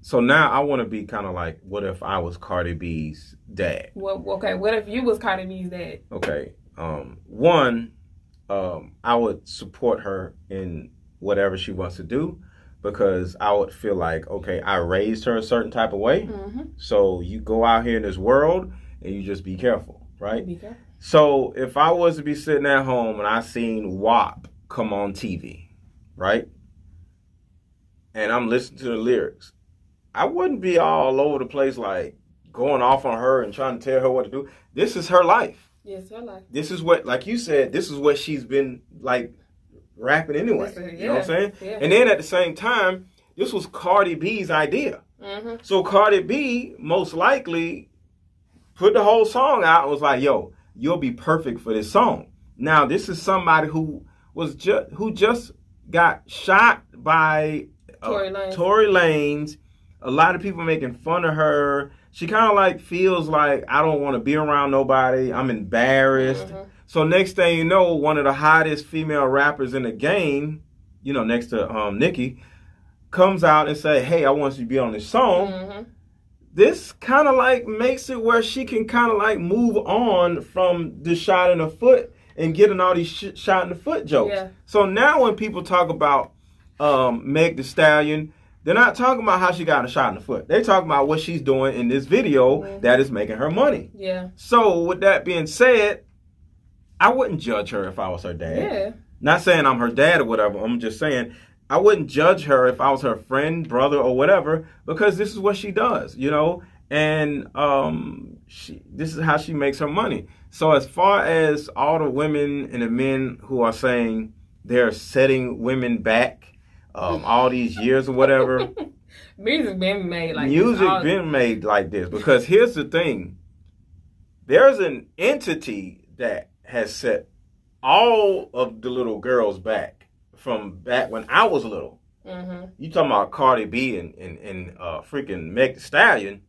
so now I want to be kind of like, what if I was Cardi B's dad? Well, okay, what if you was Cardi B's dad? Okay. I would support her in whatever she wants to do, because I would feel like, okay, I raised her a certain type of way. Mm-hmm. So you go out here in this world and you just be careful, right? Be careful. So if I was to be sitting at home and I seen WAP come on TV, right? And I'm listening to the lyrics, I wouldn't be all over the place like going off on her and trying to tell her what to do. This is her life. Yes, her life. This is what, like you said, this is what she's been like, rapping anyway, you know what I'm saying? Yeah. And then at the same time, this was Cardi B's idea. Mm-hmm. So Cardi B most likely put the whole song out and was like, yo, you'll be perfect for this song. Now, this is somebody who was who just got shot by Tory Lanez a lot of people making fun of her. She kind of like feels like, I don't want to be around nobody. I'm embarrassed. Mm-hmm. So next thing you know, one of the hottest female rappers in the game, you know, next to Nicki, comes out and say, hey, I want you to be on this song. Mm-hmm. This kind of like makes it where she can kind of like move on from the shot in the foot and getting all these shot in the foot jokes. Yeah. So now when people talk about Meg Thee Stallion, they're not talking about how she got a shot in the foot. They're talking about what she's doing in this video mm-hmm. that is making her money. Yeah. So with that being said, I wouldn't judge her if I was her dad. Yeah. Not saying I'm her dad or whatever. I'm just saying I wouldn't judge her if I was her friend, brother, or whatever, because this is what she does, you know? And this is how she makes her money. So as far as all the women and the men who are saying they're setting women back all these years or whatever. Music been made like this. Music been made like this. Because here's the thing. There's an entity that has set all of the little girls back from back when I was little. Mm-hmm. You talking about Cardi B and freaking Meg Thee Stallion.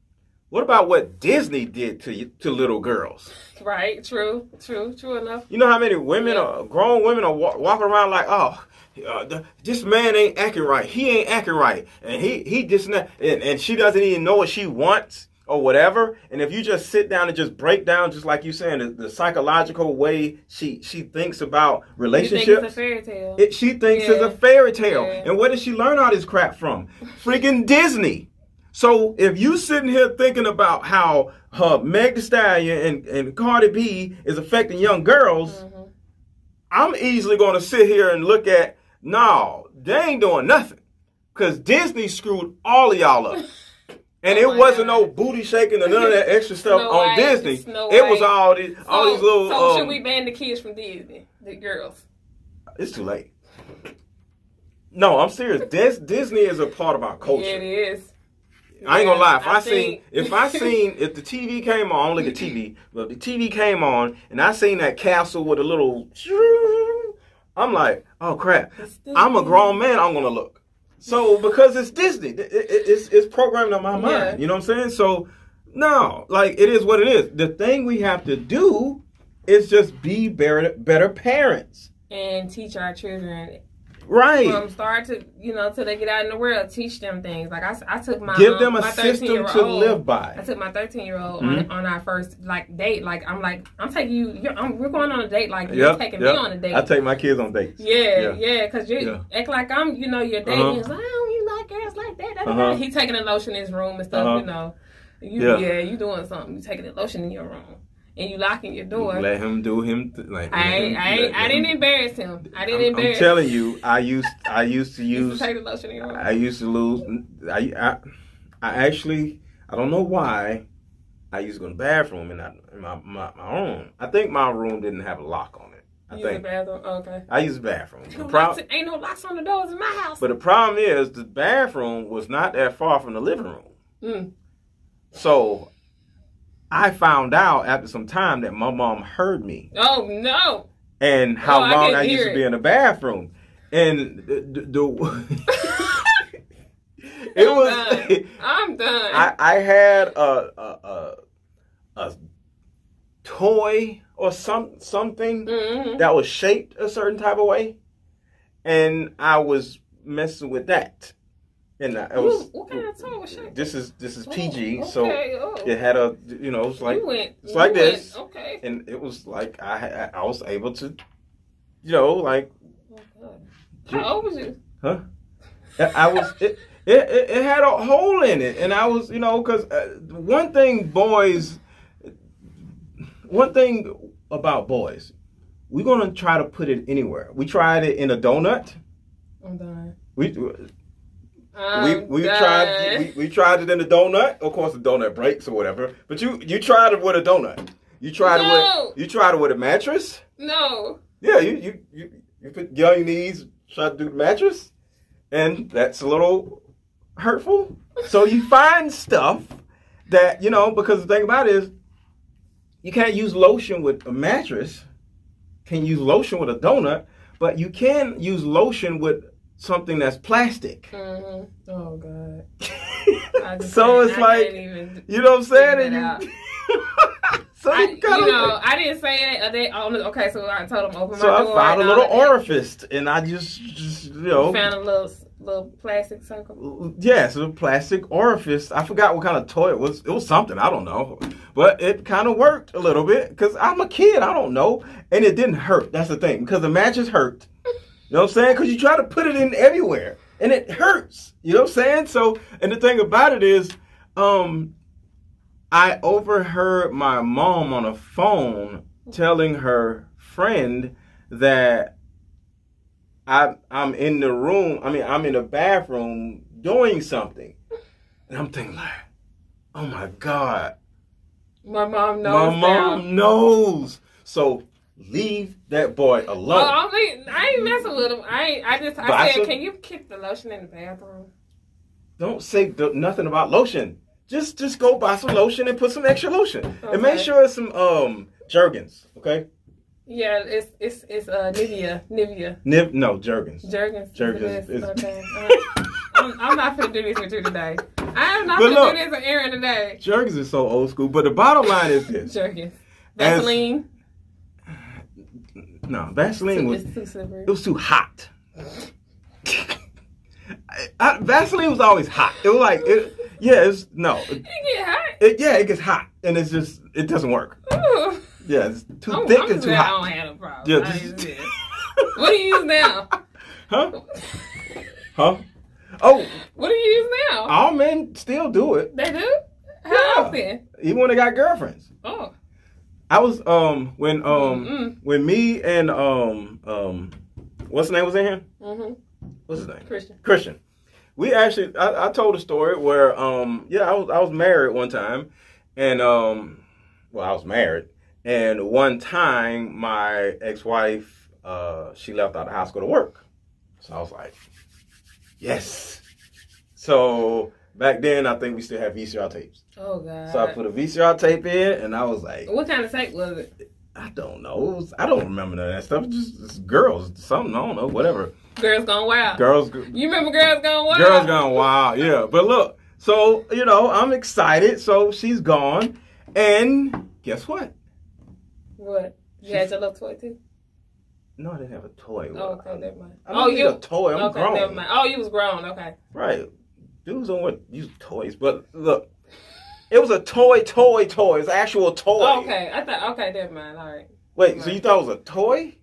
What about what Disney did to little girls? Right, true enough. You know how many women, grown women, are walking around like, oh, this man ain't acting right. He ain't acting right, and he just not. And she doesn't even know what she wants or whatever. And if you just sit down and just break down, just like you saying, the psychological way she thinks about relationships. She thinks it's a fairy tale. She thinks it's a fairy tale. Yeah. And where did she learn all this crap from? Freaking Disney. So if you sitting here thinking about how her Meg Thee Stallion and Cardi B is affecting young girls, mm-hmm. I'm easily going to sit here and look at, no, they ain't doing nothing. Because Disney screwed all of y'all up. And it wasn't no booty shaking or none of that extra stuff on Disney. It was all these little... So should we ban the kids from Disney, the girls? It's too late. No, I'm serious. Disney is a part of our culture. Yeah, it is. I ain't gonna lie. If the TV came on, I don't look at TV, but if the TV came on and I seen that castle with a little, I'm like, oh crap! I'm a grown man. I'm gonna look. So because it's Disney, it's programmed in my mind. Yeah. You know what I'm saying? So no, like it is what it is. The thing we have to do is just be better parents and teach our children. Right. From start to, till they get out in the world, teach them things. Like I took my give them a system to live by. I took my 13-year-old mm-hmm. on our first date. I'm taking you. We're going on a date. You're taking me on a date. I take my kids on dates. Yeah. Because you act like I'm. You're dating. Uh-huh. It's like, I don't even like girls like that. Uh-huh. He's taking a lotion in his room and stuff. Uh-huh. You doing something. You taking a lotion in your room. And you locking your door. Let him do him. I didn't embarrass him. I'm telling you, I used to take the lotion in your room. I used to lose. I actually, I don't know why. I used to go to the bathroom and my own. I think my room didn't have a lock on it. I think. The bathroom. Oh, okay. I used the bathroom. Ain't no locks on the doors in my house. But the problem is, the bathroom was not that far from the living room. Mm. So. I found out after some time that my mom heard me. Oh, no. And how long I used to be in the bathroom. And I'm done. I had a toy or something mm-hmm. that was shaped a certain type of way. And I was messing with that. And what kind of toy was shaped? This is PG, so it had a it was like it's like this, okay. And it was like I was able to, How old was you? Huh? I was it had a hole in it, and I was because one thing about boys, we're gonna try to put it anywhere. We tried it in a donut. I'm done. We tried it in a donut. Of course, the donut breaks or whatever. But you tried it with a donut. You tried it with a mattress. No. Yeah, you put down your knees, try to do the mattress, and that's a little hurtful. So you find stuff that because the thing about it is, you can't use lotion with a mattress. Can use lotion with a donut, but you can use lotion with something that's plastic. Mm-hmm. Oh, God. So it's like, you know what I'm saying? And you, so I didn't say it. Okay, so I told them open my door. So I found a little orifice, and I just you know. You found a little plastic circle? Yes, a plastic orifice. I forgot what kind of toy it was. It was something. I don't know. But it kind of worked a little bit, because I'm a kid. I don't know. And it didn't hurt. That's the thing, because the matches hurt. You know what I'm saying? Because you try to put it in everywhere, and it hurts. You know what I'm saying? So, and the thing about it is, I overheard my mom on a phone telling her friend that I'm in the room. I mean, I'm in the bathroom doing something. And I'm thinking like, oh, my God. My mom knows. My mom knows. So leave that boy alone. Oh, I ain't messing with him. I said, can you kick the lotion in the bathroom? Don't say nothing about lotion. Just go buy some lotion and put some extra lotion. Okay. And make sure it's some Jergens, okay? Yeah, it's Nivea. Jergens. Jergens. Okay. I'm not finna do this with you today. I am not finna do this with Aaron today. Jergens is so old school, but the bottom line is this. Jergens. Vaseline. Vaseline was too hot. Vaseline was always hot. It was like It get hot. It gets hot, and it's just it doesn't work. Ooh. Yeah, it's too thick and too hot. I don't have a problem. Yeah, what do you use now? Huh? Oh. What do you use now? All men still do it. They do? How often? Even when they got girlfriends. Oh. I was when me and what's his name was in here? Mm-hmm. What's his name? Christian. We actually, I told a story where, I was married one time, and, I was married, and one time my ex-wife, she left out of high school to work. So I was like, yes. So back then, I think we still had VCR tapes. Oh, God. So I put a VCR tape in, and I was like. What kind of tape was it? I don't know. I don't remember none of that stuff. Just girls, something, I don't know, whatever. Girls Gone Wild. You remember Girls Gone Wild? Girls Gone Wild, yeah. But look, so, I'm excited. So she's gone. And guess what? What? You had your little toy too? No, I didn't have a toy. Oh, okay, never mind. I don't need a toy. I'm grown. Never mind. Oh, you was grown, okay. Right. Dudes don't use toys. But look, it was a toy. It was an actual toy. Oh, okay. I thought, never mind. All right. Wait, so you thought it was a toy?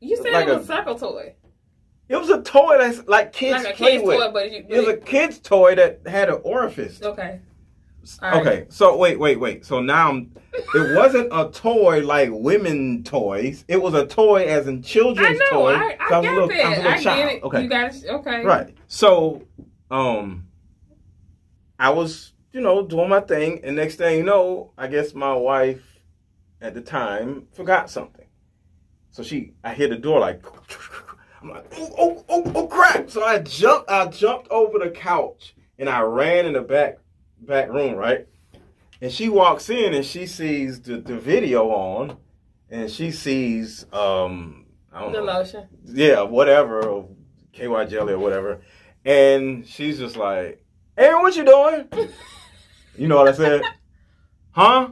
You said like it was a circle toy. It was a toy that's like kids play with. It was a kid's toy that had an orifice. Okay. All right. Okay. So wait. So now it wasn't a toy like women toys. It was a toy as in children's toy. I know. I get it. Okay. You got it. Okay. Right. So, I was doing my thing, and next thing you know, I guess my wife at the time forgot something. So I hear the door like. I'm like, oh, crap. So I jumped over the couch, and I ran in the back room, right? And she walks in, and she sees the video on, and she sees, I don't know. The lotion. Yeah, whatever, or KY jelly or whatever. And she's just like, Aaron, what you doing? You know what I said? Huh?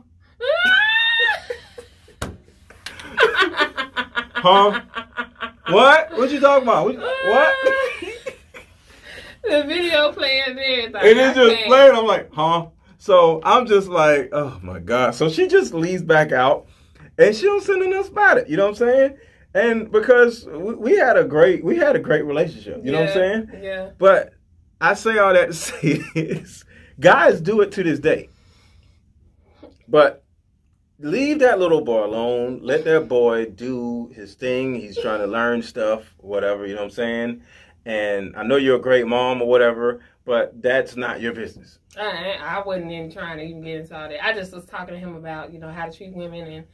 Huh? What? What you talking about? What? The video playing there. It's just playing. I'm like, huh? So I'm just like, oh, my God. So she just leaves back out, and she don't say nothing else about it. You know what I'm saying? And because we had a great relationship. You know what I'm saying? Yeah. But I say all that to say is, guys do it to this day. But leave that little boy alone. Let that boy do his thing. He's trying to learn stuff, whatever, you know what I'm saying? And I know you're a great mom or whatever, but that's not your business. I wasn't even trying to even get into all that. I just was talking to him about, how to treat women, and,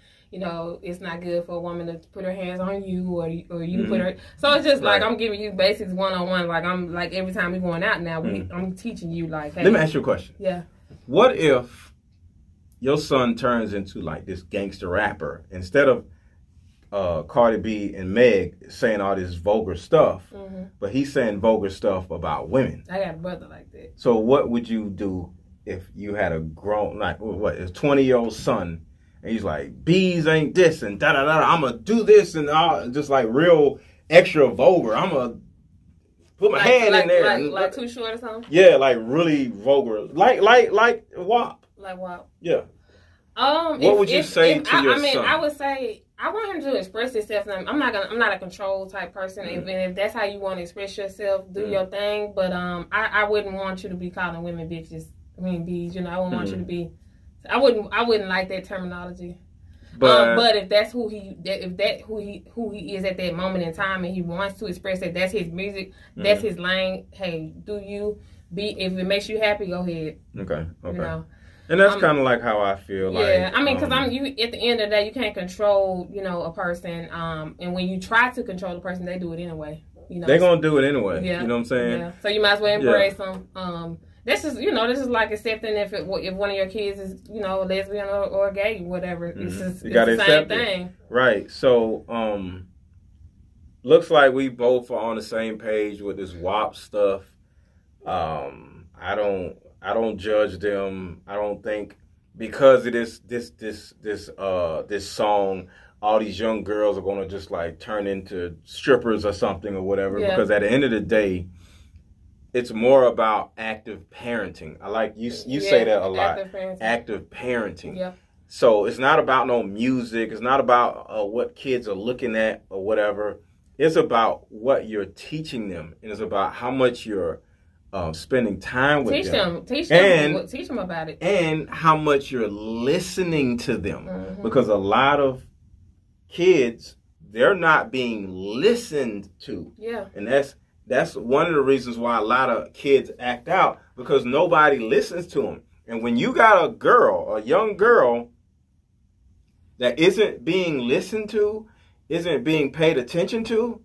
it's not good for a woman to put her hands on you or you mm-hmm. put her. So it's just like I'm giving you basics 101. Like I'm like every time we're going out now, I'm teaching you like. Hey, let me ask you a question. Yeah. What if your son turns into like this gangster rapper? Instead of Cardi B and Meg saying all this vulgar stuff, mm-hmm. but he's saying vulgar stuff about women. I got a brother like that. So what would you do if you had a grown, like, what, a 20-year-old son, and he's like, bees ain't this, and da-da-da, I'm gonna do this, and all, just like real extra vulgar, I'm gonna put my hand in there. Like Too Short or something? Yeah, like really vulgar. Like WAP. Like WAP. Yeah. What would you say to your son? I mean, I would say, I want him to express himself. I'm not a control type person. Mm-hmm. And if that's how you want to express yourself, do mm-hmm. your thing. But I wouldn't want you to be calling women bitches. I mean, bees. You know, I wouldn't mm-hmm. want you to be. I wouldn't like that terminology. But if that's who he is at that moment in time, and he wants to express that, that's his music. Mm-hmm. That's his lane. Hey, do you be? If it makes you happy, go ahead. Okay. Okay. You know? And that's kind of like how I feel. Like, yeah, I mean, because at the end of the day, you can't control, you know, a person. And when you try to control a person, they do it anyway. You know, they're gonna do it anyway. Yeah. You know what I'm saying? Yeah. So you might as well embrace them. This is like accepting if one of your kids is, you know, lesbian or gay, whatever. Mm-hmm. It's the same thing, right? So, looks like we both are on the same page with this WAP stuff. I don't judge them. I don't think because it is this song, all these young girls are gonna just like turn into strippers or something or whatever. Yeah. Because at the end of the day, it's more about active parenting. I like you say that a lot. Active parenting. Yeah. So it's not about no music. It's not about what kids are looking at or whatever. It's about what you're teaching them, and it's about how much you're spending time with them. Teach them about it. And how much you're listening to them. Mm-hmm. Because a lot of kids, they're not being listened to. Yeah. And that's one of the reasons why a lot of kids act out, because nobody listens to them. And when you got a young girl that isn't being listened to, isn't being paid attention to,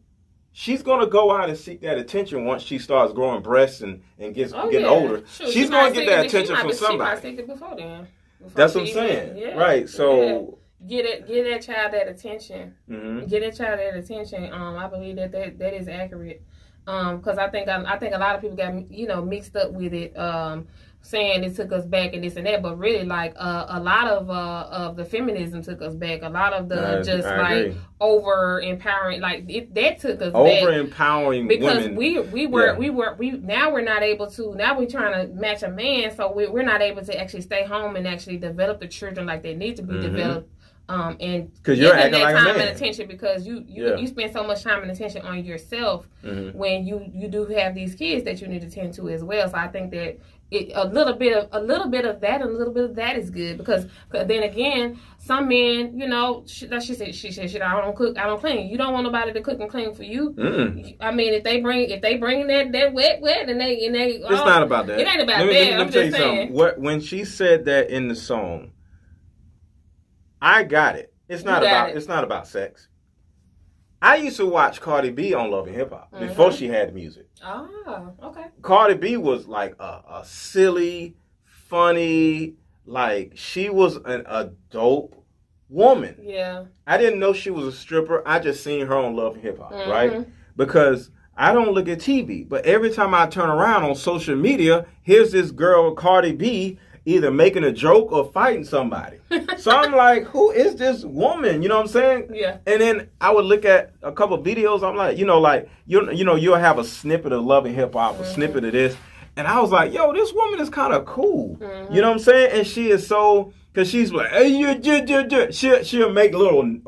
she's going to go out and seek that attention once she starts growing breasts and getting older. Sure. She's going to get that attention from somebody. She might seek it before then. That's what I'm saying. Yeah. Right. So get that child that attention. Mm-hmm. Get that child that attention. I believe that is accurate. Because I think a lot of people got, you know, mixed up with it, saying it took us back and this and that, but really, like, a lot of the feminism took us back. A lot of the over empowering, like, that took us back. Over empowering women. Because now we're not able to, now we're trying to match a man, so we're not able to actually stay home and actually develop the children like they need to be mm-hmm. developed. And giving that time and attention, because you spend so much time and attention on yourself mm-hmm. when you do have these kids that you need to tend to as well. So I think that a little bit of that is good, because then again, some men, you know, she said, I don't cook, I don't clean. You don't want nobody to cook and clean for you. Mm. I mean, if they bring that wet, and they it's not about that. It ain't about that. I'm just saying. When she said that in the song, I got it. It's not about sex. I used to watch Cardi B on Love and Hip Hop mm-hmm. before she had music. Oh, okay. Cardi B was like a silly, funny, like she was an adult woman. Yeah. I didn't know she was a stripper. I just seen her on Love and Hip Hop, mm-hmm. right? Because I don't look at TV, but every time I turn around on social media, here's this girl, Cardi B, either making a joke or fighting somebody. So I'm like, who is this woman? You know what I'm saying? Yeah. And then I would look at a couple of videos. I'm like, you know, you'll have a snippet of Love and Hip Hop, mm-hmm. a snippet of this. And I was like, yo, this woman is kind of cool. Mm-hmm. You know what I'm saying? And she is so, because she's like, hey, she'll make little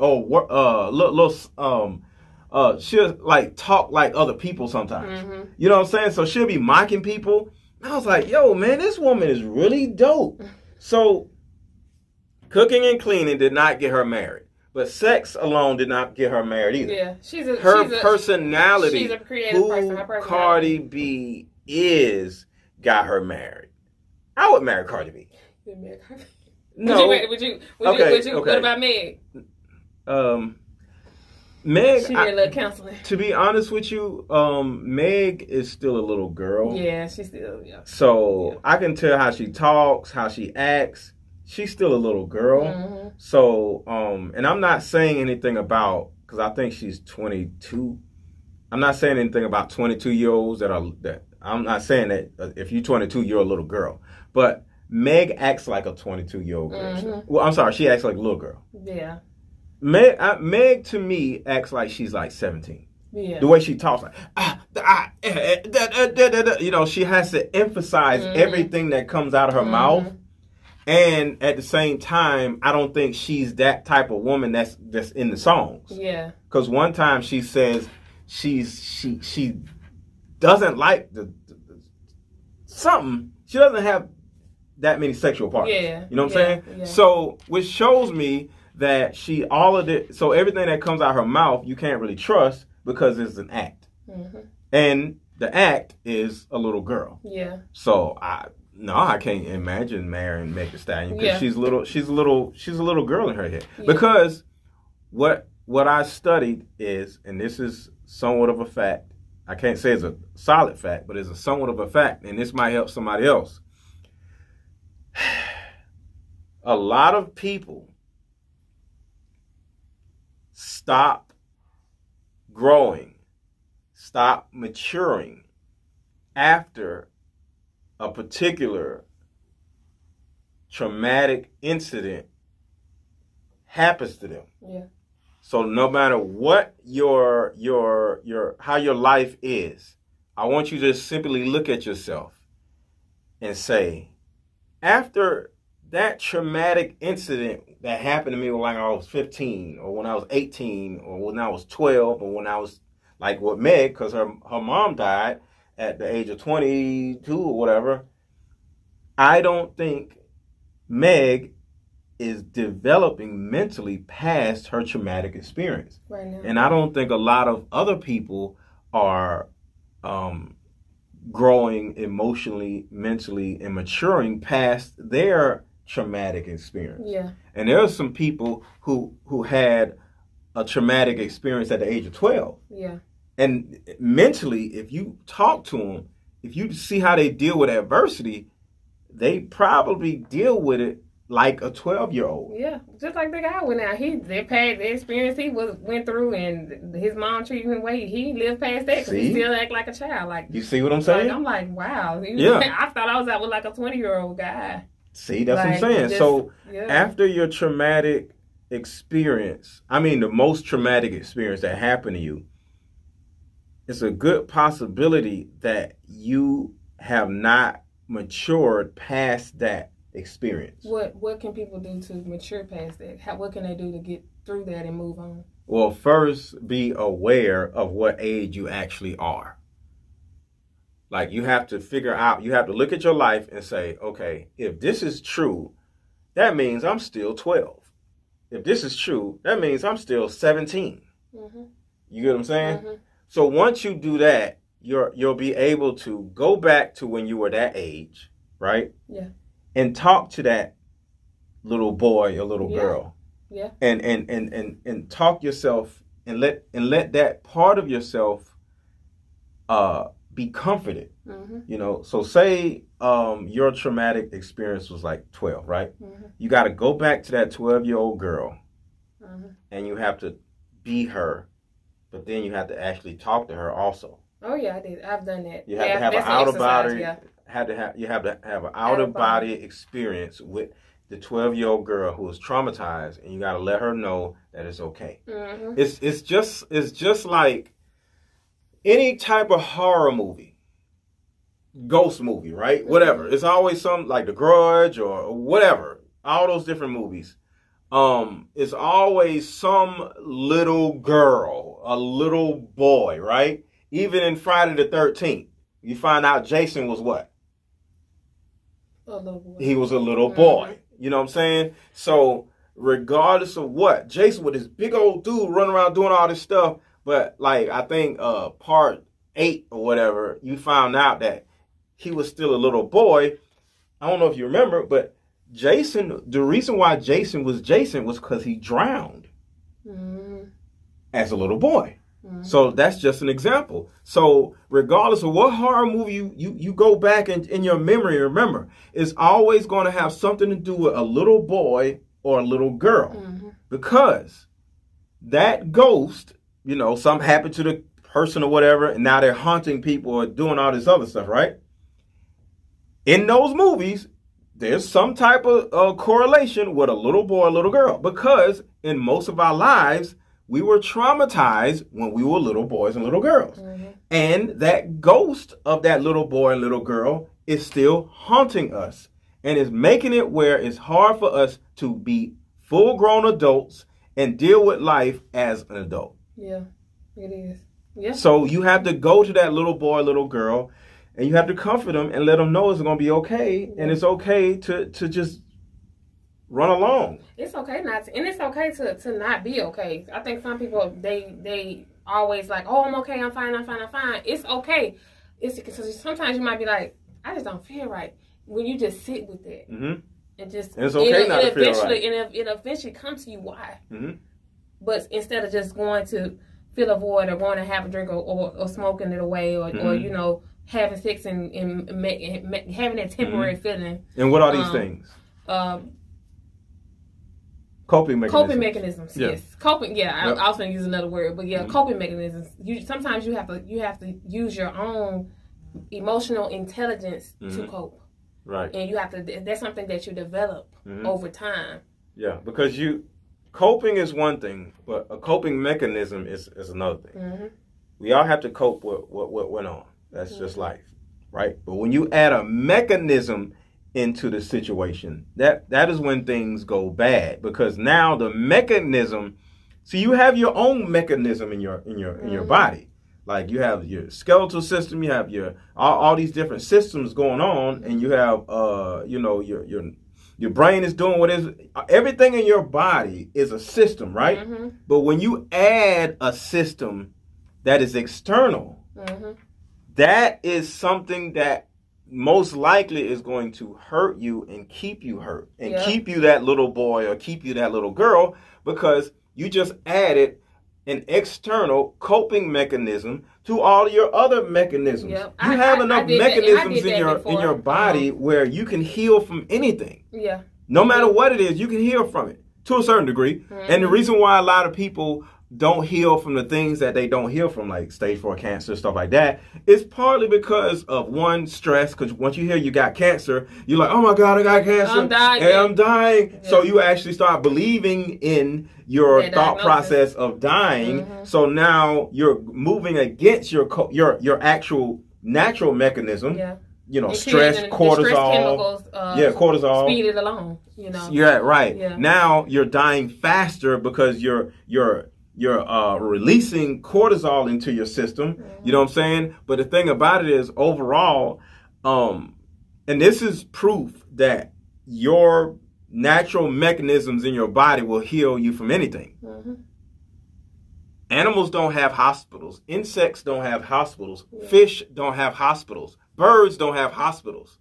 she'll like talk like other people sometimes. Mm-hmm. You know what I'm saying? So she'll be mocking people. I was like, yo, man, this woman is really dope. So cooking and cleaning did not get her married. But sex alone did not get her married either. Yeah, her personality, she's a creative person. Her personality. Cardi B is, got her married. I would marry Cardi B. You would marry Cardi B? No. Would you, what about Meg? Meg, she did a little counseling. To be honest with you, Meg is still a little girl. Yeah, she's still, yeah. So, yeah. I can tell how she talks, how she acts. She's still a little girl. Mm-hmm. So, and I'm not saying anything about because I think she's 22. I'm not saying anything about 22-year-olds that I'm not saying that if you're 22, you're a little girl. But Meg acts like a 22-year-old girl. Mm-hmm. Well, I'm sorry, she acts like a little girl. Yeah. Meg to me acts like she's like 17. Yeah. The way she talks, like, you know, she has to emphasize mm-hmm. everything that comes out of her mm-hmm. mouth. And at the same time, I don't think she's that type of woman that's in the songs. Yeah. Because one time she says she doesn't like something. She doesn't have that many sexual partners. Yeah. You know what I'm saying? Yeah. So, which shows me that she all of it. So everything that comes out of her mouth, you can't really trust. Because it's an act. Mm-hmm. And the act is a little girl. Yeah. So I can't imagine marrying Megan Thee Stallion because she's a little girl in her head. Yeah. Because what I studied is, and this is somewhat of a fact, I can't say it's a solid fact, but it's a somewhat of a fact, and this might help somebody else. A lot of people stop growing, stop maturing after a particular traumatic incident happens to them. Yeah. So no matter what your how your life is, I want you to simply look at yourself and say, after that traumatic incident that happened to me when I was 15 or when I was 18 or when I was 12 or when I was like with Meg, because her mom died at the age of 22 or whatever, I don't think Meg is developing mentally past her traumatic experience. Right now. And I don't think a lot of other people are growing emotionally, mentally, and maturing past their traumatic experience. Yeah. And there are some people who had a traumatic experience at the age of 12. Yeah. And mentally, if you talk to them, if you see how they deal with adversity, they probably deal with it like a 12-year-old. Yeah. Just like the guy went out. They passed the experience he went through and his mom treated him the way he lived past that because he still act like a child. Like, you see what I'm saying? Like, I'm like, wow. Yeah. I thought I was out with like a 20-year-old guy. See, that's like, what I'm saying. After your traumatic experience, I mean the most traumatic experience that happened to you, it's a good possibility that you have not matured past that experience. What can people do to mature past that? What can they do to get through that and move on? Well, first, be aware of what age you actually are. Like, you have to figure out, you have to look at your life and say, okay, if this is true, that means I'm still 12. If this is true, that means I'm still 17. Mm-hmm. You get what I'm saying? Mm-hmm. So once you do that, you'll be able to go back to when you were that age, right? Yeah. And talk to that little boy or little girl. Yeah. And talk yourself and let that part of yourself be comforted, mm-hmm. you know. So say your traumatic experience was like 12, right? Mm-hmm. You got to go back to that 12-year-old girl, mm-hmm. and you have to be her, but then you have to actually talk to her also. Oh yeah, I did. I've done that. You have to have an outer body. Yeah. You have to have an outer body experience with the 12-year-old girl who is traumatized, and you got to let her know that it's okay. Mm-hmm. It's just like any type of horror movie, ghost movie, right? Mm-hmm. Whatever. It's always some, like The Grudge or whatever. All those different movies. It's always some little girl, a little boy, right? Even in Friday the 13th, you find out Jason was what? A little boy. He was a little boy. You know what I'm saying? So regardless of what, Jason with this big old dude running around doing all this stuff, but, like, I think part 8 or whatever, you found out that he was still a little boy. I don't know if you remember, but Jason, the reason why Jason was because he drowned as a little boy. Mm-hmm. So that's just an example. So regardless of what horror movie you go back and in your memory, remember, it's always going to have something to do with a little boy or a little girl. Mm-hmm. Because that ghost, you know, something happened to the person or whatever, and now they're haunting people or doing all this other stuff, right? In those movies, there's some type of correlation with a little boy, a little girl, because in most of our lives, we were traumatized when we were little boys and little girls. Mm-hmm. And that ghost of that little boy and little girl is still haunting us and is making it where it's hard for us to be full-grown adults and deal with life as an adult. Yeah, it is. Yeah. So you have to go to that little boy, little girl, and you have to comfort them and let them know it's going to be okay, and it's okay to just run along. It's okay not to, and it's okay to not be okay. I think some people, they always like, oh, I'm okay, I'm fine, I'm fine, I'm fine. It's okay. It's sometimes you might be like, I just don't feel right. When you just sit with it, mm-hmm. and just, it's okay not to feel right. And it eventually comes to you why. Mm-hmm. But instead of just going to fill a void or going to have a drink or smoking it away or, mm-hmm. or you know, having sex and having that temporary mm-hmm. feeling. And what are these things? Coping mechanisms. Yeah. Yes, coping. Yeah, I was going to use another word, but yeah, mm-hmm. coping mechanisms. Sometimes you have to use your own emotional intelligence mm-hmm. to cope. Right. And you have to. That's something that you develop mm-hmm. over time. Yeah, because coping is one thing, but a coping mechanism is another thing. Mm-hmm. We all have to cope with what went on. That's mm-hmm. just life, right? But when you add a mechanism into the situation, that is when things go bad, because now the mechanism. See, you have your own mechanism in your mm-hmm. your body. Like you have your skeletal system, you have your all these different systems going on, and you have you know your brain is doing what is everything in your body is a system, right? Mm-hmm. But when you add a system that is external, mm-hmm. that is something that most likely is going to hurt you and keep you hurt and yep. keep you that little boy or keep you that little girl, because you just added an external coping mechanism to all your other mechanisms. Yep. You have enough mechanisms in your body where you can heal from anything. Yeah. No matter what it is, you can heal from it to a certain degree. Mm-hmm. And the reason why a lot of people don't heal from the things that they don't heal from, like stage 4 cancer, stuff like that, is partly because of one, stress. Because once you hear you got cancer, you're like, oh my God, I got cancer. I'm dying. And I'm dying. Yeah. So you actually start believing in your thought process of dying. Mm-hmm. So now you're moving against your actual natural mechanism. Yeah. You know, stress, cortisol. Stress chemicals, cortisol. Speed it along. You know. Yeah, right. Yeah. Now you're dying faster because you're releasing cortisol into your system. Mm-hmm. You know what I'm saying? But the thing about it is overall, and this is proof that your natural mechanisms in your body will heal you from anything. Mm-hmm. Animals don't have hospitals. Insects don't have hospitals. Yeah. Fish don't have hospitals. Birds don't have hospitals.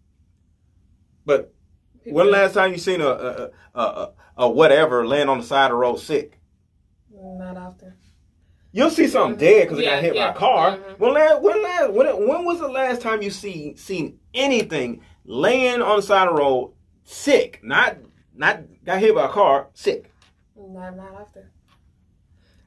But when the last time you seen a whatever laying on the side of the road sick? Not often. You'll see something dead because it got hit by a car. Mm-hmm. When was the last time you seen anything laying on the side of the road sick? Not got hit by a car, sick. Not often.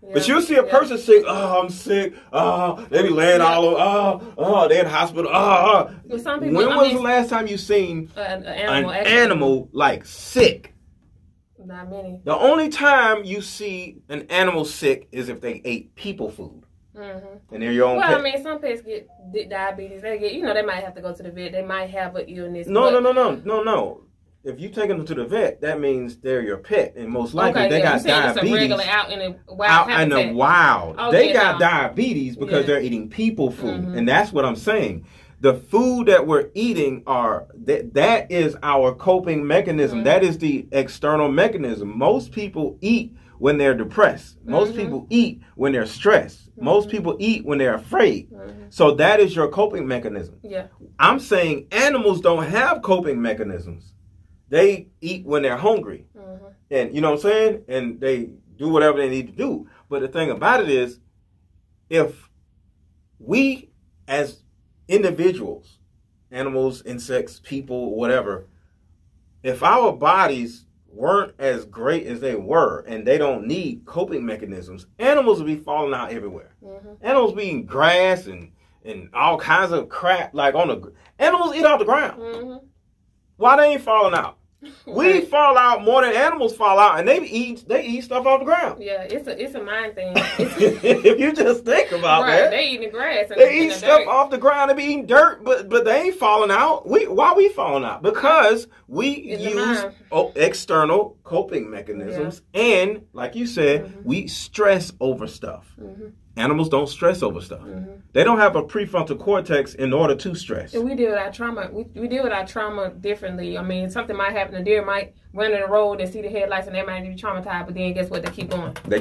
Yeah. But you'll see a person sick. Oh, I'm sick. Oh, they be laying all over. Oh, they in the hospital. Oh. When was the last time you seen an animal like sick? Not many. The only time you see an animal sick is if they ate people food. Mm-hmm. And they're your own pet. Well, I mean, some pets get diabetes. They get, you know, they might have to go to the vet. They might have an illness. No. If you take them to the vet, that means they're your pet. And most likely they got diabetes. It's regular out in the wild. Out in the wild. Oh, they got diabetes because they're eating people food. Mm-hmm. And that's what I'm saying. The food that we're eating that is our coping mechanism. Mm-hmm. That is the external mechanism. Most people eat when they're depressed. Most mm-hmm. people eat when they're stressed. Mm-hmm. Most people eat when they're afraid. Mm-hmm. So that is your coping mechanism. Yeah. I'm saying animals don't have coping mechanisms. They eat when they're hungry. Mm-hmm. And you know what I'm saying? And they do whatever they need to do. But the thing about it is, if we as individuals, animals, insects, people, whatever, if our bodies weren't as great as they were, and they don't need coping mechanisms. Animals will be falling out everywhere. Mm-hmm. Animals be eating grass and all kinds of crap. Like on the animals eat off the ground. Mm-hmm. Why they ain't falling out? We fall out more than animals fall out, and they eat stuff off the ground. Yeah, it's a mind thing. If you just think about that, they eating the grass. And they eat stuff off the ground. They be eating dirt, but they ain't falling out. Why we falling out? Because we use external coping mechanisms, and like you said, we stress over stuff. Mm-hmm. Animals don't stress over stuff. Mm-hmm. They don't have a prefrontal cortex in order to stress. And we deal with our trauma. We deal with our trauma differently. I mean, something might happen. A deer might run in the road and see the headlights, and they might be traumatized. But then guess what? They keep going. The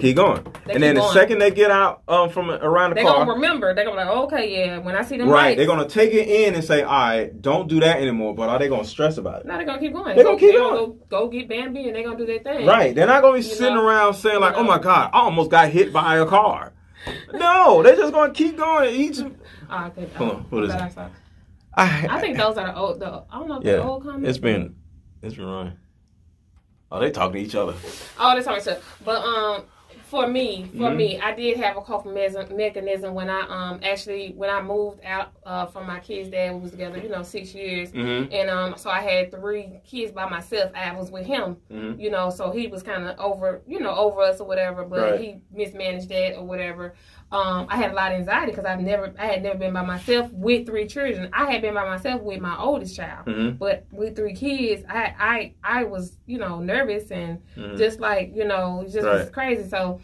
second they get out from around the car, they're gonna remember. They're gonna be like, oh, okay, yeah. When I see them, lights. They're gonna take it in and say, all right, don't do that anymore. But are they gonna stress about it? No, they're gonna keep going. They're gonna keep going. Go get Bambi, and they're gonna do their thing. Right. They're not gonna be sitting around saying like, oh my God, I almost got hit by a car. No, they're just gonna keep going. I think those are the old. I don't know if they're old comments. It's been running. Oh, they talking to each other. Oh, they talking to each other. But for me, I did have a coping mechanism when I when I moved out from my kids' dad. We was together, 6 years, and so I had 3 kids by myself. I was with him, so he was kind of over us or whatever. But he mismanaged that or whatever. I had a lot of anxiety because I had never been by myself with 3 children. I had been by myself with my oldest child, but with 3 kids, I was nervous and just like was crazy. So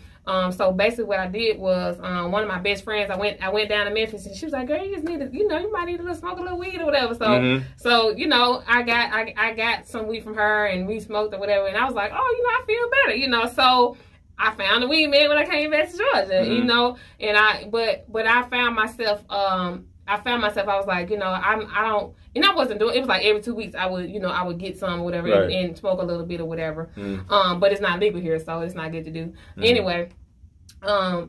basically what I did was one of my best friends. I went down to Memphis and she was like, "Girl, you just need to you might need to smoke a little weed or whatever." So I got some weed from her and we smoked or whatever. And I was like, "Oh, I feel better," So. I found the weed man when I came back to Georgia, and I found myself, I was like, I wasn't doing, it was like every 2 weeks I would get some or whatever and smoke a little bit or whatever. But it's not legal here, so it's not good to do. Anyway, so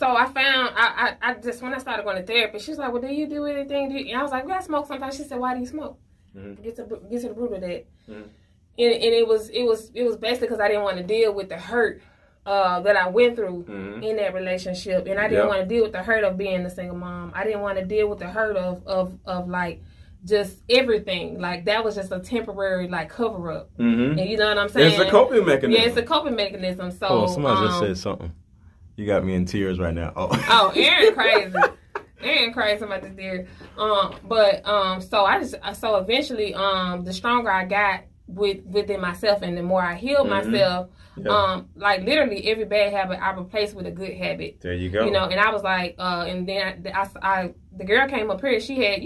I when I started going to therapy, she was like, well, do you do anything? And I was like, well, I smoke sometimes. She said, why do you smoke? Get to the root of that. And it was basically because I didn't want to deal with the hurt that I went through in that relationship, and I didn't want to deal with the hurt of being a single mom. I didn't want to deal with the hurt of like just everything. Like that was just a temporary like cover up. And you know what I'm saying? It's a coping mechanism. Yeah, it's a coping mechanism. So somebody just said something. You got me in tears right now. Oh, Aaron crazy. And crazy about this deer. So eventually the stronger I got within myself, and the more I heal myself, like literally every bad habit I replaced with a good habit. There you go. And I was like, and then I the girl came up here. She had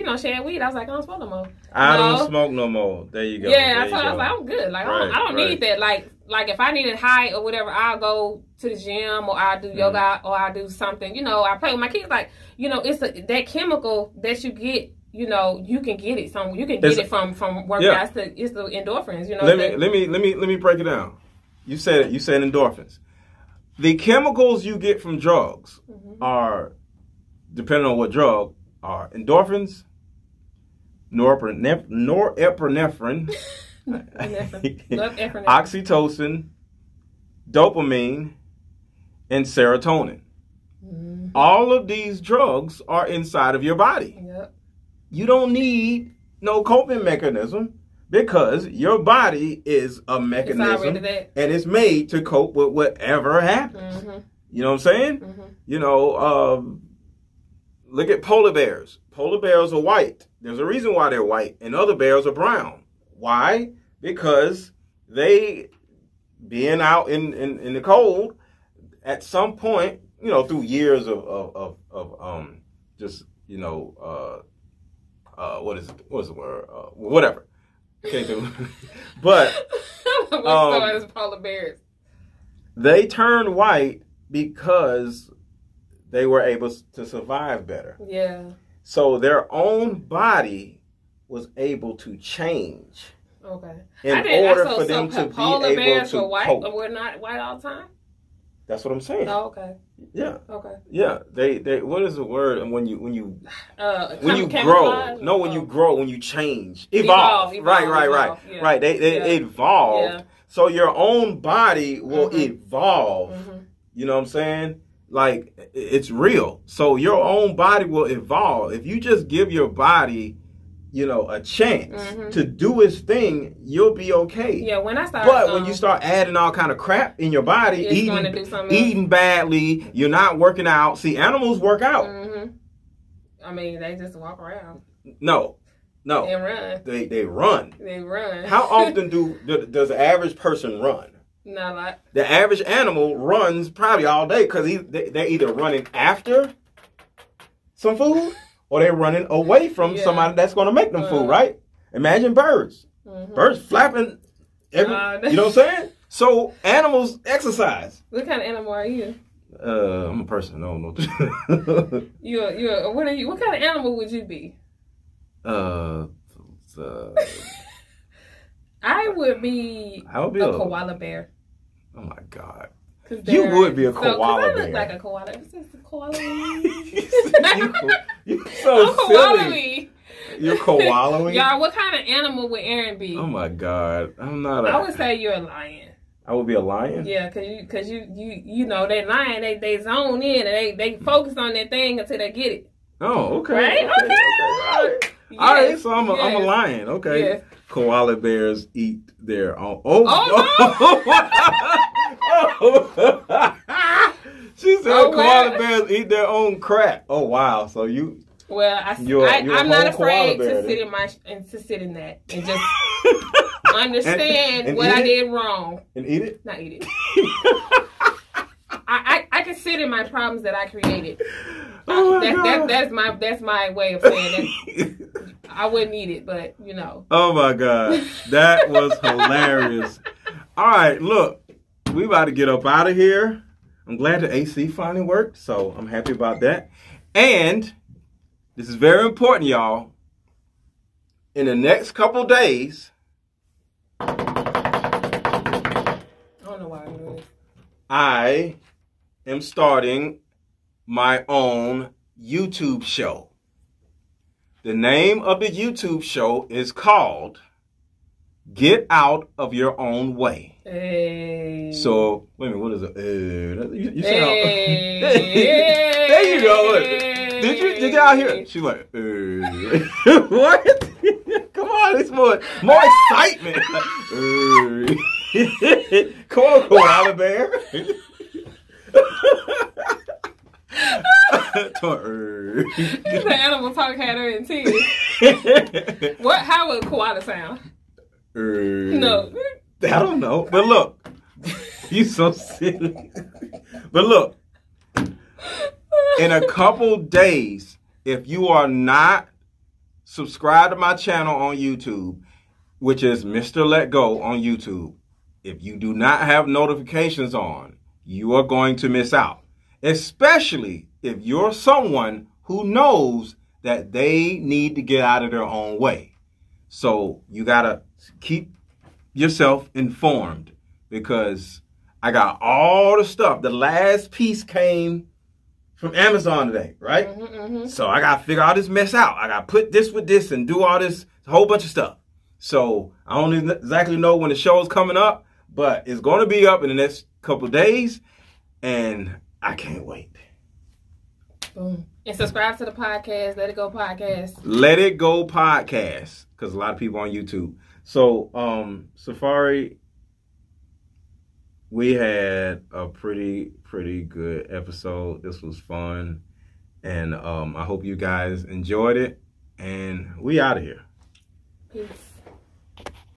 weed. I was like, I don't smoke no more. I don't smoke no more. There you go. Yeah, I was like, I'm good. Like I don't need that. Like if I need a high or whatever, I'll go to the gym or I'll do yoga or I'll do something. I play with my kids. Like it's that chemical that you get. You can get it. You can get it from workouts. Yeah. It's the endorphins. Let me break it down. You said endorphins. The chemicals you get from drugs are, depending on what drug, are endorphins, norepinephrine, oxytocin, dopamine, and serotonin. All of these drugs are inside of your body. Yep. You don't need no coping mechanism because your body is a mechanism and it's made to cope with whatever happens. You know what I'm saying? Look at polar bears. Polar bears are white. There's a reason why they're white, and other bears are brown. Why? Because they, being out in the cold, at some point, through years of just, what's the word? Whatever. Can't do it. But polar bears. They turned white because they were able to survive better. Yeah. So their own body was able to change. Okay. Polar bears were not white all the time? That's what I'm saying. Oh, okay. Yeah. Okay. Yeah. They what is the word when you grow, when you change. Evolve. Right. Yeah. They evolved. So your own body will evolve. Mm-hmm. You know what I'm saying? Like, it's real. So your own body will evolve. If you just give your body, you know, a chance to do its thing, you'll be okay. Yeah, when I start. But when you start adding all kind of crap in your body, eating badly, you're not working out. See, animals work out. I mean, they just walk around. No. They run. They run. How often does the average person run? Not a lot. The average animal runs probably all day because they're either running after some food or they're running away from somebody that's going to make them food, right? Imagine birds. Birds flapping. You know what I'm saying? So animals exercise. What kind of animal are you? I'm a person. I don't know. What are you? What kind of animal would you be? I would be a koala bear. Oh my god! You would be a koala bear. I look like a koala. This is a koala. You're so silly. You're koala-y? Y'all, what kind of animal would Aaron be? Oh my god! I would say you're a lion. I would be a lion? Yeah, cause you know that lion, they zone in and they focus on that thing until they get it. Oh, okay. Right? Okay. All right, so I'm a lion. Okay. Yes. Koala bears eat their own. Oh. She said koala bears eat their own crap. Oh wow. So you. Well, I'm not afraid to sit in that and just understand and what I did wrong. And eat it? Not eat it. I can sit in my problems that I created. Oh that's my way of saying that. I wouldn't eat it, but you know. Oh my god. That was hilarious. All right, look. We about to get up out of here. I'm glad the AC finally worked, so I'm happy about that. And this is very important, y'all. In the next couple days, I am starting my own YouTube show. The name of the YouTube show is called Get Out of Your Own Way. Hey. So, wait a minute, what is it? You sound... Hey. Hey. There you go. Hey. Did y'all hear? She's like, what? Come on, it's more excitement. Come on, koala bear. It's an animal talk had her in tears. What? How would koala sound? No, I don't know. But look, you so silly. But look. In a couple days, if you are not subscribed to my channel on YouTube, which is Mr. Let Go on YouTube, if you do not have notifications on, you are going to miss out. Especially if you're someone who knows that they need to get out of their own way. So you gotta keep yourself informed because I got all the stuff. The last piece came from Amazon today, right? So I got to figure all this mess out. I got to put this with this and do all this whole bunch of stuff. So I don't exactly know when the show's coming up, but it's going to be up in the next couple of days, and I can't wait. Boom. And subscribe to the podcast, Let It Go Podcast. Let It Go Podcast, because a lot of people on YouTube. So, Safari, we had a pretty good episode. This was fun. And I hope you guys enjoyed it. And we out of here. Peace.